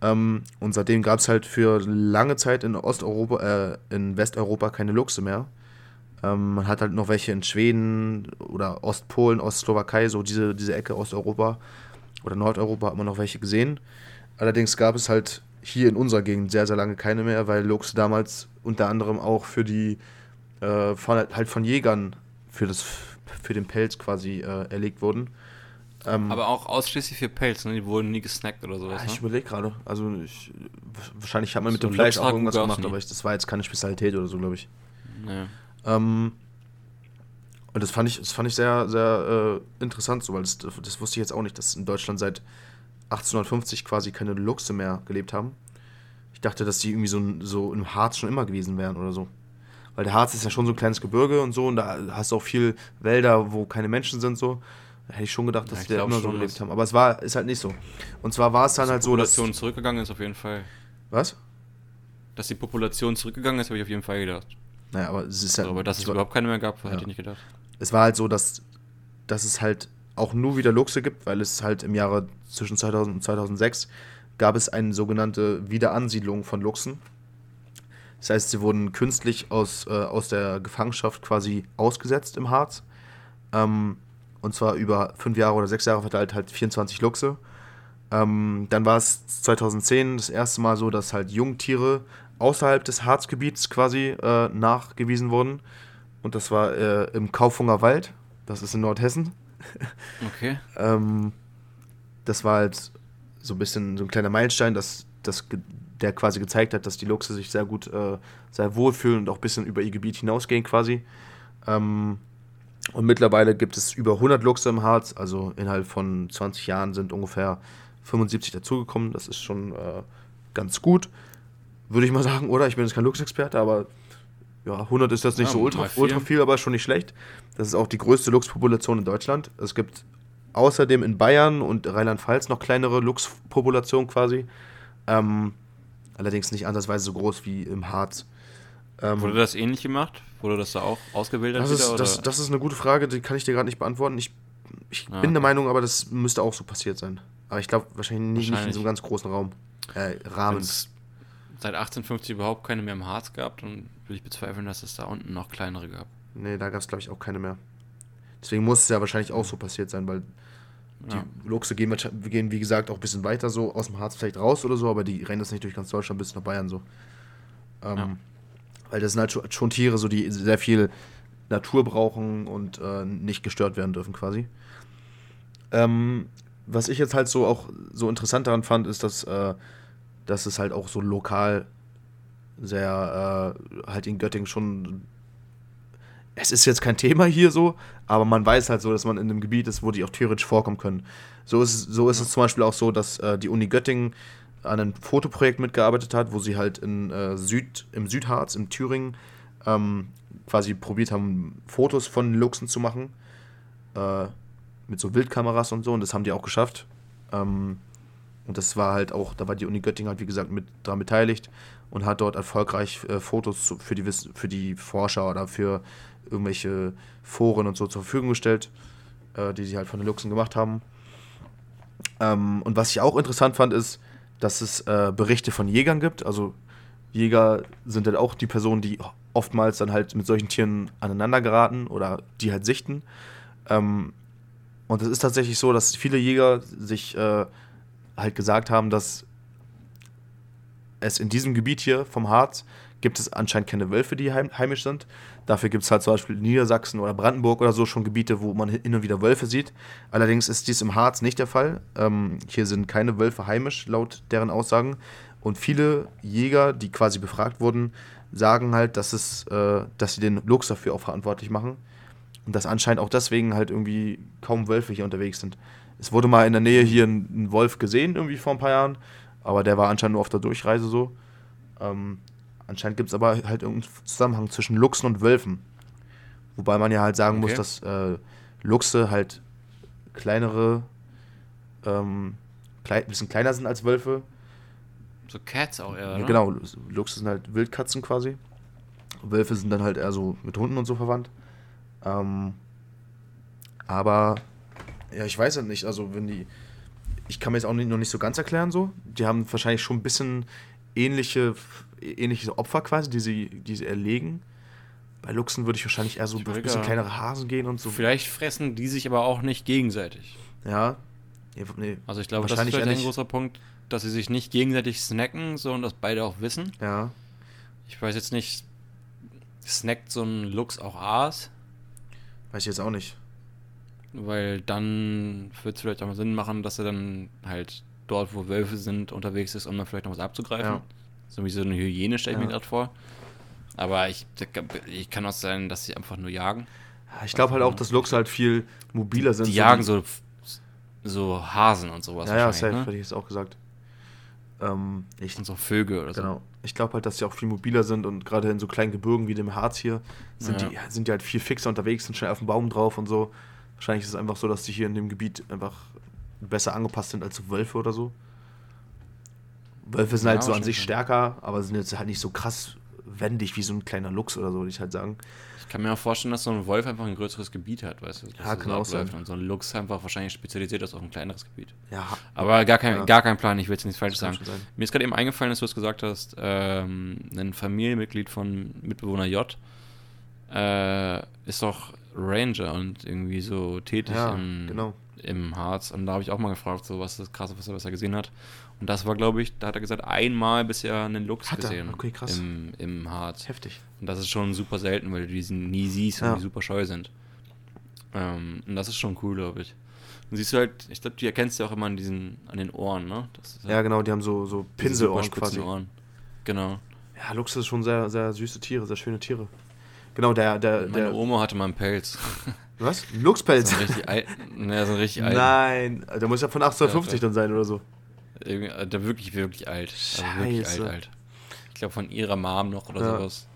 Ähm, und seitdem gab es halt für lange Zeit in Osteuropa, äh, in Westeuropa keine Luchse mehr. Man hat halt noch welche in Schweden oder Ostpolen, Ostslowakei, so diese, diese Ecke Osteuropa oder Nordeuropa hat man noch welche gesehen. Allerdings gab es halt hier in unserer Gegend sehr, sehr lange keine mehr, weil Luchse damals unter anderem auch für die, äh, von, halt von Jägern für, das, für den Pelz quasi äh, erlegt wurden. Ähm, Aber auch ausschließlich für Pelz, ne? Die wurden nie gesnackt oder sowas. Ja, ich ne? überlege gerade. Also ich, wahrscheinlich hat man mit so dem Fleisch auch irgendwas gemacht, aber ich, das war jetzt keine Spezialität oder so, glaube ich. Naja. Ähm, und das fand ich, das fand ich sehr, sehr äh, interessant, so, weil das, das wusste ich jetzt auch nicht, dass in Deutschland seit achtzehnhundertfünfzig quasi keine Luchse mehr gelebt haben. Ich dachte, dass die irgendwie so, so im Harz schon immer gewesen wären oder so. weil der Harz ist ja schon so ein kleines Gebirge und so, und da hast du auch viel Wälder, wo keine Menschen sind, so. Da hätte ich schon gedacht, dass ja, die da immer so gelebt haben. Aber es war, ist halt nicht so. Und zwar war es dann dass halt so, dass... die Population zurückgegangen ist, auf jeden Fall. Was? Dass die Population zurückgegangen ist, habe ich auf jeden Fall gedacht. Naja, aber es ist halt... Also, aber dass es war, überhaupt keine mehr gab, ja. hätte ich nicht gedacht. Es war halt so, dass, dass es halt auch nur wieder Luchse gibt, weil es halt im Jahre zwischen zweitausend und zweitausendsechs gab es eine sogenannte Wiederansiedlung von Luchsen. Das heißt, sie wurden künstlich aus, äh, aus der Gefangenschaft quasi ausgesetzt im Harz. Ähm, und zwar über fünf Jahre oder sechs Jahre verteilt halt vierundzwanzig Luchse. Ähm, dann war es zweitausendzehn das erste Mal so, dass halt Jungtiere außerhalb des Harzgebiets quasi äh, nachgewiesen wurden. Und das war äh, im Kaufunger Wald. Das ist in Nordhessen. Okay. ähm, das war halt so ein bisschen so ein kleiner Meilenstein, dass das der quasi gezeigt hat, dass die Luchse sich sehr gut, äh, sehr wohl fühlen und auch ein bisschen über ihr Gebiet hinausgehen quasi. Ähm, und mittlerweile gibt es über hundert Luchse im Harz, also innerhalb von zwanzig Jahren sind ungefähr fünfundsiebzig dazugekommen. Das ist schon äh, ganz gut, würde ich mal sagen, oder? Ich bin jetzt kein Luchsexperte, aber ja, hundert ist das nicht ja, so ultra, ultra viel, aber schon nicht schlecht. Das ist auch die größte Luchspopulation in Deutschland. Es gibt außerdem in Bayern und Rheinland-Pfalz noch kleinere Luchspopulationen quasi. Ähm, Allerdings nicht andersweise so groß wie im Harz. Ähm, Wurde das ähnlich gemacht? Wurde das da auch ausgebildet? Das ist, wieder, das, das ist eine gute Frage, die kann ich dir gerade nicht beantworten. Ich, ich ah, bin okay. der Meinung, aber das müsste auch so passiert sein. Aber ich glaube wahrscheinlich, wahrscheinlich nicht in so einem ganz großen Raum. Äh, Rahmen. Wenn's seit achtzehnhundertfünfzig überhaupt keine mehr im Harz gab, dann würde ich bezweifeln, dass es da unten noch kleinere gab. Nee, da gab es glaube ich auch keine mehr. Deswegen muss es ja wahrscheinlich auch so passiert sein, weil... Die ja. Luchse gehen, gehen, wie gesagt, auch ein bisschen weiter so, aus dem Harz vielleicht raus oder so, aber die rennen das nicht durch ganz Deutschland bis nach Bayern so. Ähm, ja. Weil das sind halt schon Tiere, so, die sehr viel Natur brauchen und äh, nicht gestört werden dürfen quasi. Ähm, was ich jetzt halt so auch so interessant daran fand, ist, dass, äh, dass es halt auch so lokal sehr, äh, halt in Göttingen schon... Es ist jetzt kein Thema hier so, aber man weiß halt so, dass man in einem Gebiet ist, wo die auch theoretisch vorkommen können. So ist, so ist es zum Beispiel auch so, dass äh, die Uni Göttingen an einem Fotoprojekt mitgearbeitet hat, wo sie halt in, äh, Süd, im Südharz, im Thüringen, ähm, quasi probiert haben, Fotos von Luchsen zu machen. Äh, mit so Wildkameras und so, und das haben die auch geschafft. Ähm, und das war halt auch, da war die Uni Göttingen halt, wie gesagt, mit daran beteiligt und hat dort erfolgreich äh, Fotos für die, für die Forscher oder für irgendwelche Foren und so zur Verfügung gestellt, äh, die sie halt von den Luchsen gemacht haben. Ähm, und was ich auch interessant fand, ist, dass es äh, Berichte von Jägern gibt. Also Jäger sind halt auch die Personen, die oftmals dann halt mit solchen Tieren aneinander geraten oder die halt sichten. Ähm, und es ist tatsächlich so, dass viele Jäger sich äh, halt gesagt haben, dass es in diesem Gebiet hier vom Harz gibt es anscheinend keine Wölfe, die heimisch sind. Dafür gibt es halt zum Beispiel in Niedersachsen oder Brandenburg oder so schon Gebiete, wo man hin und wieder Wölfe sieht. Allerdings ist dies im Harz nicht der Fall. Ähm, hier sind keine Wölfe heimisch, laut deren Aussagen. Und viele Jäger, die quasi befragt wurden, sagen halt, dass, es, äh, dass sie den Luchs dafür auch verantwortlich machen. Und dass anscheinend auch deswegen halt irgendwie kaum Wölfe hier unterwegs sind. Es wurde mal in der Nähe hier ein, ein Wolf gesehen, irgendwie vor ein paar Jahren. Aber der war anscheinend nur auf der Durchreise so. Ähm, Anscheinend gibt es aber halt irgendeinen Zusammenhang zwischen Luchsen und Wölfen. Wobei man ja halt sagen okay. muss, dass äh, Luchse halt kleinere, ähm, klein, bisschen kleiner sind als Wölfe. So Cats auch eher, ja, genau, Luchse sind halt Wildkatzen quasi. Wölfe sind dann halt eher so mit Hunden und so verwandt. Ähm, aber, ja, ich weiß ja nicht, also wenn die, ich kann mir jetzt auch nicht, noch nicht so ganz erklären so. Die haben wahrscheinlich schon ein bisschen ähnliche... ähnliche Opfer quasi, die sie, die sie erlegen. Bei Luchsen würde ich wahrscheinlich eher so ein bisschen kleinere Hasen gehen und so. Vielleicht fressen die sich aber auch nicht gegenseitig. Ja. Nee, nee. Also ich glaube, das ist ein großer Punkt, dass sie sich nicht gegenseitig snacken, sondern dass beide auch wissen. Ja. Ich weiß jetzt nicht, snackt so ein Luchs auch Aas? Weiß ich jetzt auch nicht. Weil dann wird es vielleicht auch mal Sinn machen, dass er dann halt dort, wo Wölfe sind, unterwegs ist, um dann vielleicht noch was abzugreifen. Ja. So wie so eine Hygiene stelle ich ja. mir gerade vor. Aber ich, ich kann auch sein, dass sie einfach nur jagen. Ich glaube halt auch, dass Luchse halt viel mobiler die, sind. Die so jagen so, so Hasen und sowas. Ja, ja, safe, ne? Hätte ich jetzt auch gesagt. Ähm, ich, und so Vögel oder so. Genau. Ich glaube halt, dass die auch viel mobiler sind und gerade in so kleinen Gebirgen wie dem Harz hier sind, ja. die, sind die halt viel fixer unterwegs, sind schnell auf dem Baum drauf und so. Wahrscheinlich ist es einfach so, dass die hier in dem Gebiet einfach besser angepasst sind als so Wölfe oder so. Wölfe sind ja, halt so an sich stärker, aber sind jetzt halt nicht so krass wendig wie so ein kleiner Luchs oder so, würde ich halt sagen. Ich kann mir auch vorstellen, dass so ein Wolf einfach ein größeres Gebiet hat, weißt du? Ja, kann auch sein. Und so ein Luchs einfach wahrscheinlich spezialisiert ist auf ein kleineres Gebiet. Ja. Aber gar kein, ja. gar kein Plan, ich will jetzt nichts Falsches sagen. Sein. Mir ist gerade eben eingefallen, dass du es gesagt hast, ähm, ein Familienmitglied von Mitbewohner J äh, ist doch Ranger und irgendwie so tätig ja, im, genau. im Harz. Und da habe ich auch mal gefragt, so was das Krasse, was er besser gesehen hat. Und das war, glaube ich, da hat er gesagt, einmal bisher einen Luchs hat gesehen. Okay, krass. Im, im Harz. Heftig. Und das ist schon super selten, weil du die nie siehst ja. und die super scheu sind. Ähm, und das ist schon cool, glaube ich. Und siehst du halt, ich glaube, die erkennst du ja auch immer an diesen, an den Ohren, ne? Das ist halt ja, genau, die haben so, so Pinselohren quasi. Ohren. Genau. Ja, Luchs ist schon sehr, sehr süße Tiere, sehr schöne Tiere. Genau, der, der, Meine der Oma hatte mal einen Pelz. Was? Ein Luchspelz? Das ist ein ne, so ein richtig alt. Nein, der muss ja von achtzehnhundertfünfzig ja, dann sein oder so. Da wirklich, wirklich alt. Scheiße. Also wirklich alt, alt. Ich glaube, von ihrer Mom noch oder ja. sowas.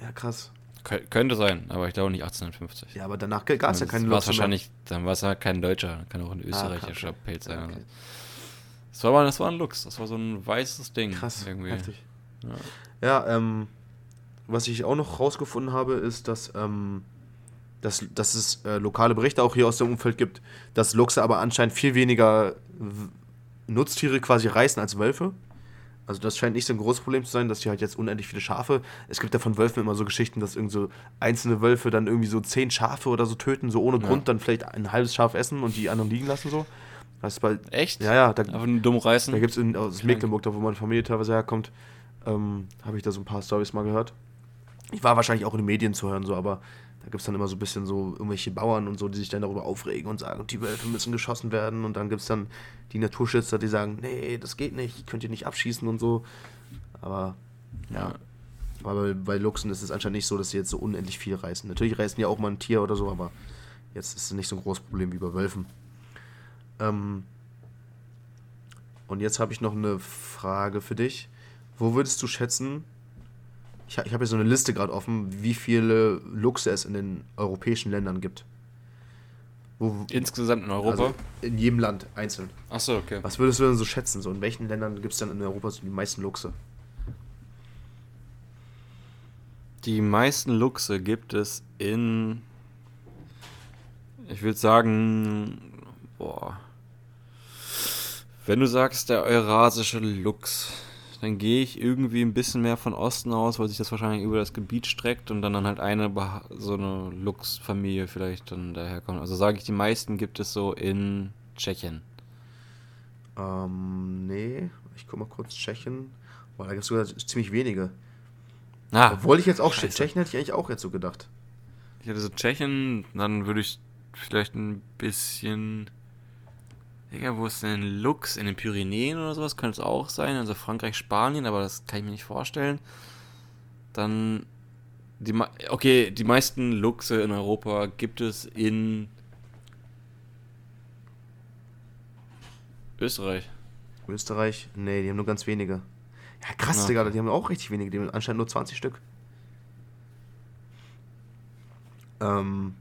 Ja, krass. Kön- könnte sein, aber ich glaube nicht achtzehnhundertfünfzig. Ja, aber danach gab es ja keinen Luchs wahrscheinlich. Dann war es ja kein Deutscher, dann kann auch ein österreichischer ah, Pelz sein. Okay. Das, war mal, das war ein Luchs, das war so ein weißes Ding. Krass, irgendwie. Heftig. Ja, ja ähm, was ich auch noch rausgefunden habe, ist, dass, ähm, dass, dass es äh, lokale Berichte auch hier aus dem Umfeld gibt, dass Luchse aber anscheinend viel weniger w- Nutztiere quasi reißen als Wölfe. Also das scheint nicht so ein großes Problem zu sein, dass die halt jetzt unendlich viele Schafe. Es gibt ja von Wölfen immer so Geschichten, dass irgendwie so einzelne Wölfe dann irgendwie so zehn Schafe oder so töten, so ohne ja. Grund, dann vielleicht ein halbes Schaf essen und die anderen liegen lassen so. Das ist bei, echt? Ja, ja. Da, aber dumm reißen? Da gibt es aus Mecklenburg, da wo meine Familie teilweise herkommt, ähm, habe ich da so ein paar Storys mal gehört. Ich war wahrscheinlich auch in den Medien zu hören, so, aber da gibt es dann immer so ein bisschen so irgendwelche Bauern und so, die sich dann darüber aufregen und sagen, die Wölfe müssen geschossen werden. Und dann gibt es dann die Naturschützer, die sagen, nee, das geht nicht, könnt ihr nicht abschießen und so. Aber ja, aber bei Luchsen ist es anscheinend nicht so, dass sie jetzt so unendlich viel reißen. Natürlich reißen ja auch mal ein Tier oder so, aber jetzt ist es nicht so ein großes Problem wie bei Wölfen. Ähm, und jetzt habe ich noch eine Frage für dich. Wo würdest du schätzen... Ich habe hier so eine Liste gerade offen, wie viele Luchse es in den europäischen Ländern gibt. Wo, insgesamt in Europa? Also in jedem Land, einzeln. Achso, okay. Was würdest du denn so schätzen? So, in welchen Ländern gibt es dann in Europa so die meisten Luchse? Die meisten Luchse gibt es in... Ich würde sagen... Boah. Wenn du sagst, der Eurasische Luchs... Dann gehe ich irgendwie ein bisschen mehr von Osten aus, weil sich das wahrscheinlich über das Gebiet streckt und dann, dann halt eine so eine Luchsfamilie vielleicht dann daherkommt. Also sage ich, die meisten gibt es so in Tschechien. Ähm, nee, ich guck mal kurz Tschechien. Boah, da gibt es sogar ziemlich wenige. Ah, obwohl ich jetzt auch, Scheiße. Tschechien hätte ich eigentlich auch jetzt so gedacht. Ich hätte so Tschechien, dann würde ich vielleicht ein bisschen... Digga, wo ist denn Luchs? In den Pyrenäen oder sowas? Könnte es auch sein. Also Frankreich, Spanien, aber das kann ich mir nicht vorstellen. Dann, die okay, die meisten Luchse in Europa gibt es in Österreich. Österreich? Nee, die haben nur ganz wenige. Ja, krass, ja. Digga, die haben auch richtig wenige. Die haben anscheinend nur zwanzig Stück. Ähm,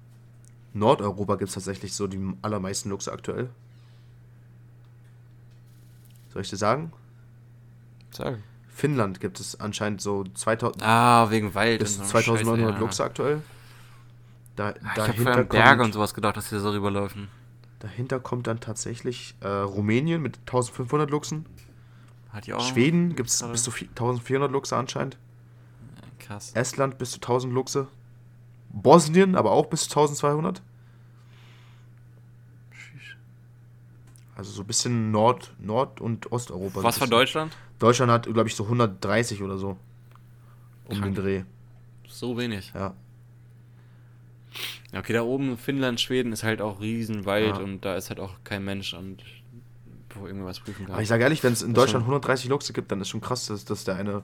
Nordeuropa gibt es tatsächlich so die allermeisten Luchse aktuell. Soll ich dir sagen? Sagen. Finnland gibt es anscheinend so zweitausend... Ah, wegen Wald. Bis so zweitausendneunhundert ja. Luchse aktuell. Da, Ach, dahinter ich habe an Berge und sowas gedacht, dass die so rüberlaufen. Dahinter kommt dann tatsächlich äh, Rumänien mit eintausendfünfhundert Luchsen. Hat die auch Schweden gibt es bis zu eintausendvierhundert Luchse anscheinend. Ja, krass. Estland bis zu eintausend Luchse. Bosnien aber auch bis zu eintausendzweihundert. Also so ein bisschen Nord-, Nord- und Osteuropa. Was für Deutschland? Deutschland hat, glaube ich, so hundertdreißig oder so. Um Krank. Den Dreh. So wenig. Ja. Okay, da oben Finnland, Schweden ist halt auch Riesenwald ja. und da ist halt auch kein Mensch, und wo irgendwas prüfen kann. Aber ich sage ehrlich, wenn es in das Deutschland hundertdreißig Luchse gibt, dann ist schon krass, dass, dass der eine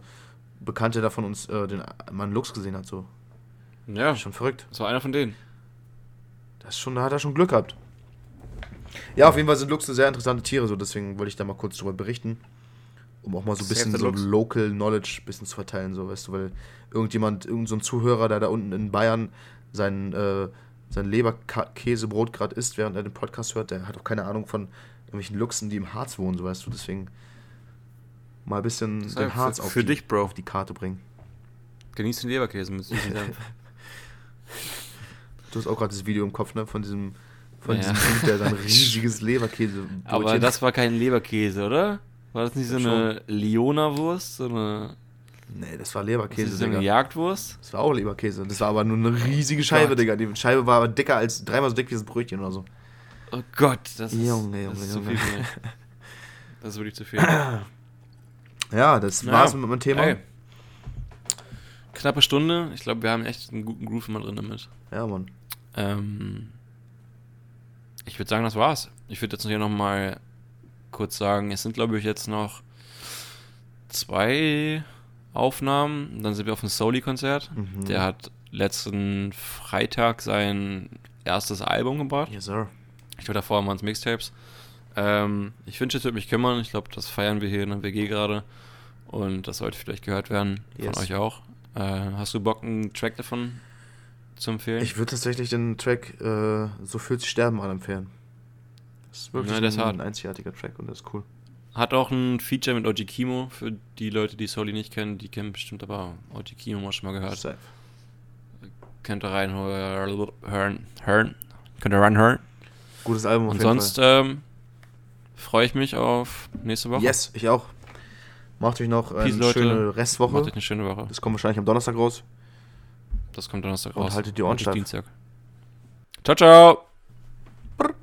Bekannte da von uns äh, den mal einen Luchs gesehen hat. So. Ja. Schon verrückt. Das war einer von denen. Das ist schon, da hat er schon Glück gehabt. Ja, auf jeden Fall sind Luchse sehr interessante Tiere, so deswegen wollte ich da mal kurz drüber berichten. um auch mal so ein bisschen so Local Knowledge bisschen zu verteilen, so, weißt du, weil irgendjemand, irgend so ein Zuhörer, der da unten in Bayern seinen, äh, sein Leberkäsebrot gerade isst, während er den Podcast hört, der hat auch keine Ahnung von irgendwelchen Luchsen, die im Harz wohnen, so, weißt du, deswegen mal ein bisschen das den Harz für, auf, für die, dich, Bro. auf die Karte bringen. Genieß den Leberkäse, müsste ich sagen. Du hast auch gerade das Video im Kopf, ne, von diesem von ja. diesem Typ, der sein riesiges Leberkäse... Aber das war kein Leberkäse, oder? War das nicht so eine Leona-Wurst? So eine... Nee, das war Leberkäse, das so eine Jagdwurst? Das war auch Leberkäse. Das war aber nur eine riesige Scheibe, oh Digga. Die Scheibe war aber dicker als, dreimal so dick wie das Brötchen oder so. Oh Gott, das ist, Junge, Junge, das ist Junge. zu viel. Das ist wirklich zu viel. Ja, das naja. war's mit meinem Thema. Hey. Knappe Stunde. Ich glaube, wir haben echt einen guten Groove immer drin damit. Ja, Mann. Ähm, ich würde sagen, das war's. Ich würde jetzt hier nochmal kurz sagen, es sind, glaube ich, jetzt noch zwei Aufnahmen. Dann sind wir auf dem Souly-Konzert. Mhm. Der hat letzten Freitag sein erstes Album gebracht. Yes, sir. Ich glaube, davor haben wir uns Mixtapes. Ähm, ich wünsche, es würde mich kümmern. Ich glaube, das feiern wir hier in der W G gerade. Und das sollte vielleicht gehört werden. Yes. Von euch auch. Äh, hast du Bock, einen Track davon zu empfehlen? Ich würde tatsächlich den Track äh, So fühlt sich Sterben an empfehlen. Das ist wirklich ja, das ein, ein einzigartiger Track und das ist cool. Hat auch ein Feature mit O G Kimo. Für die Leute, die Souly nicht kennen, die kennen bestimmt aber O G Kimo mal schon mal gehört. Safe. Könnt ihr reinhören. Hören. Könnt ihr reinhören. Gutes Album auf und jeden sonst, Fall. Und ähm, sonst freue ich mich auf nächste Woche. Yes, ich auch. Macht euch noch Peace, eine Leute. schöne Restwoche. Macht euch eine schöne Woche. Das kommt wahrscheinlich am Donnerstag raus. Das kommt Donnerstag raus. Und haltet die Ohren steif. Dienstag. Ciao, ciao.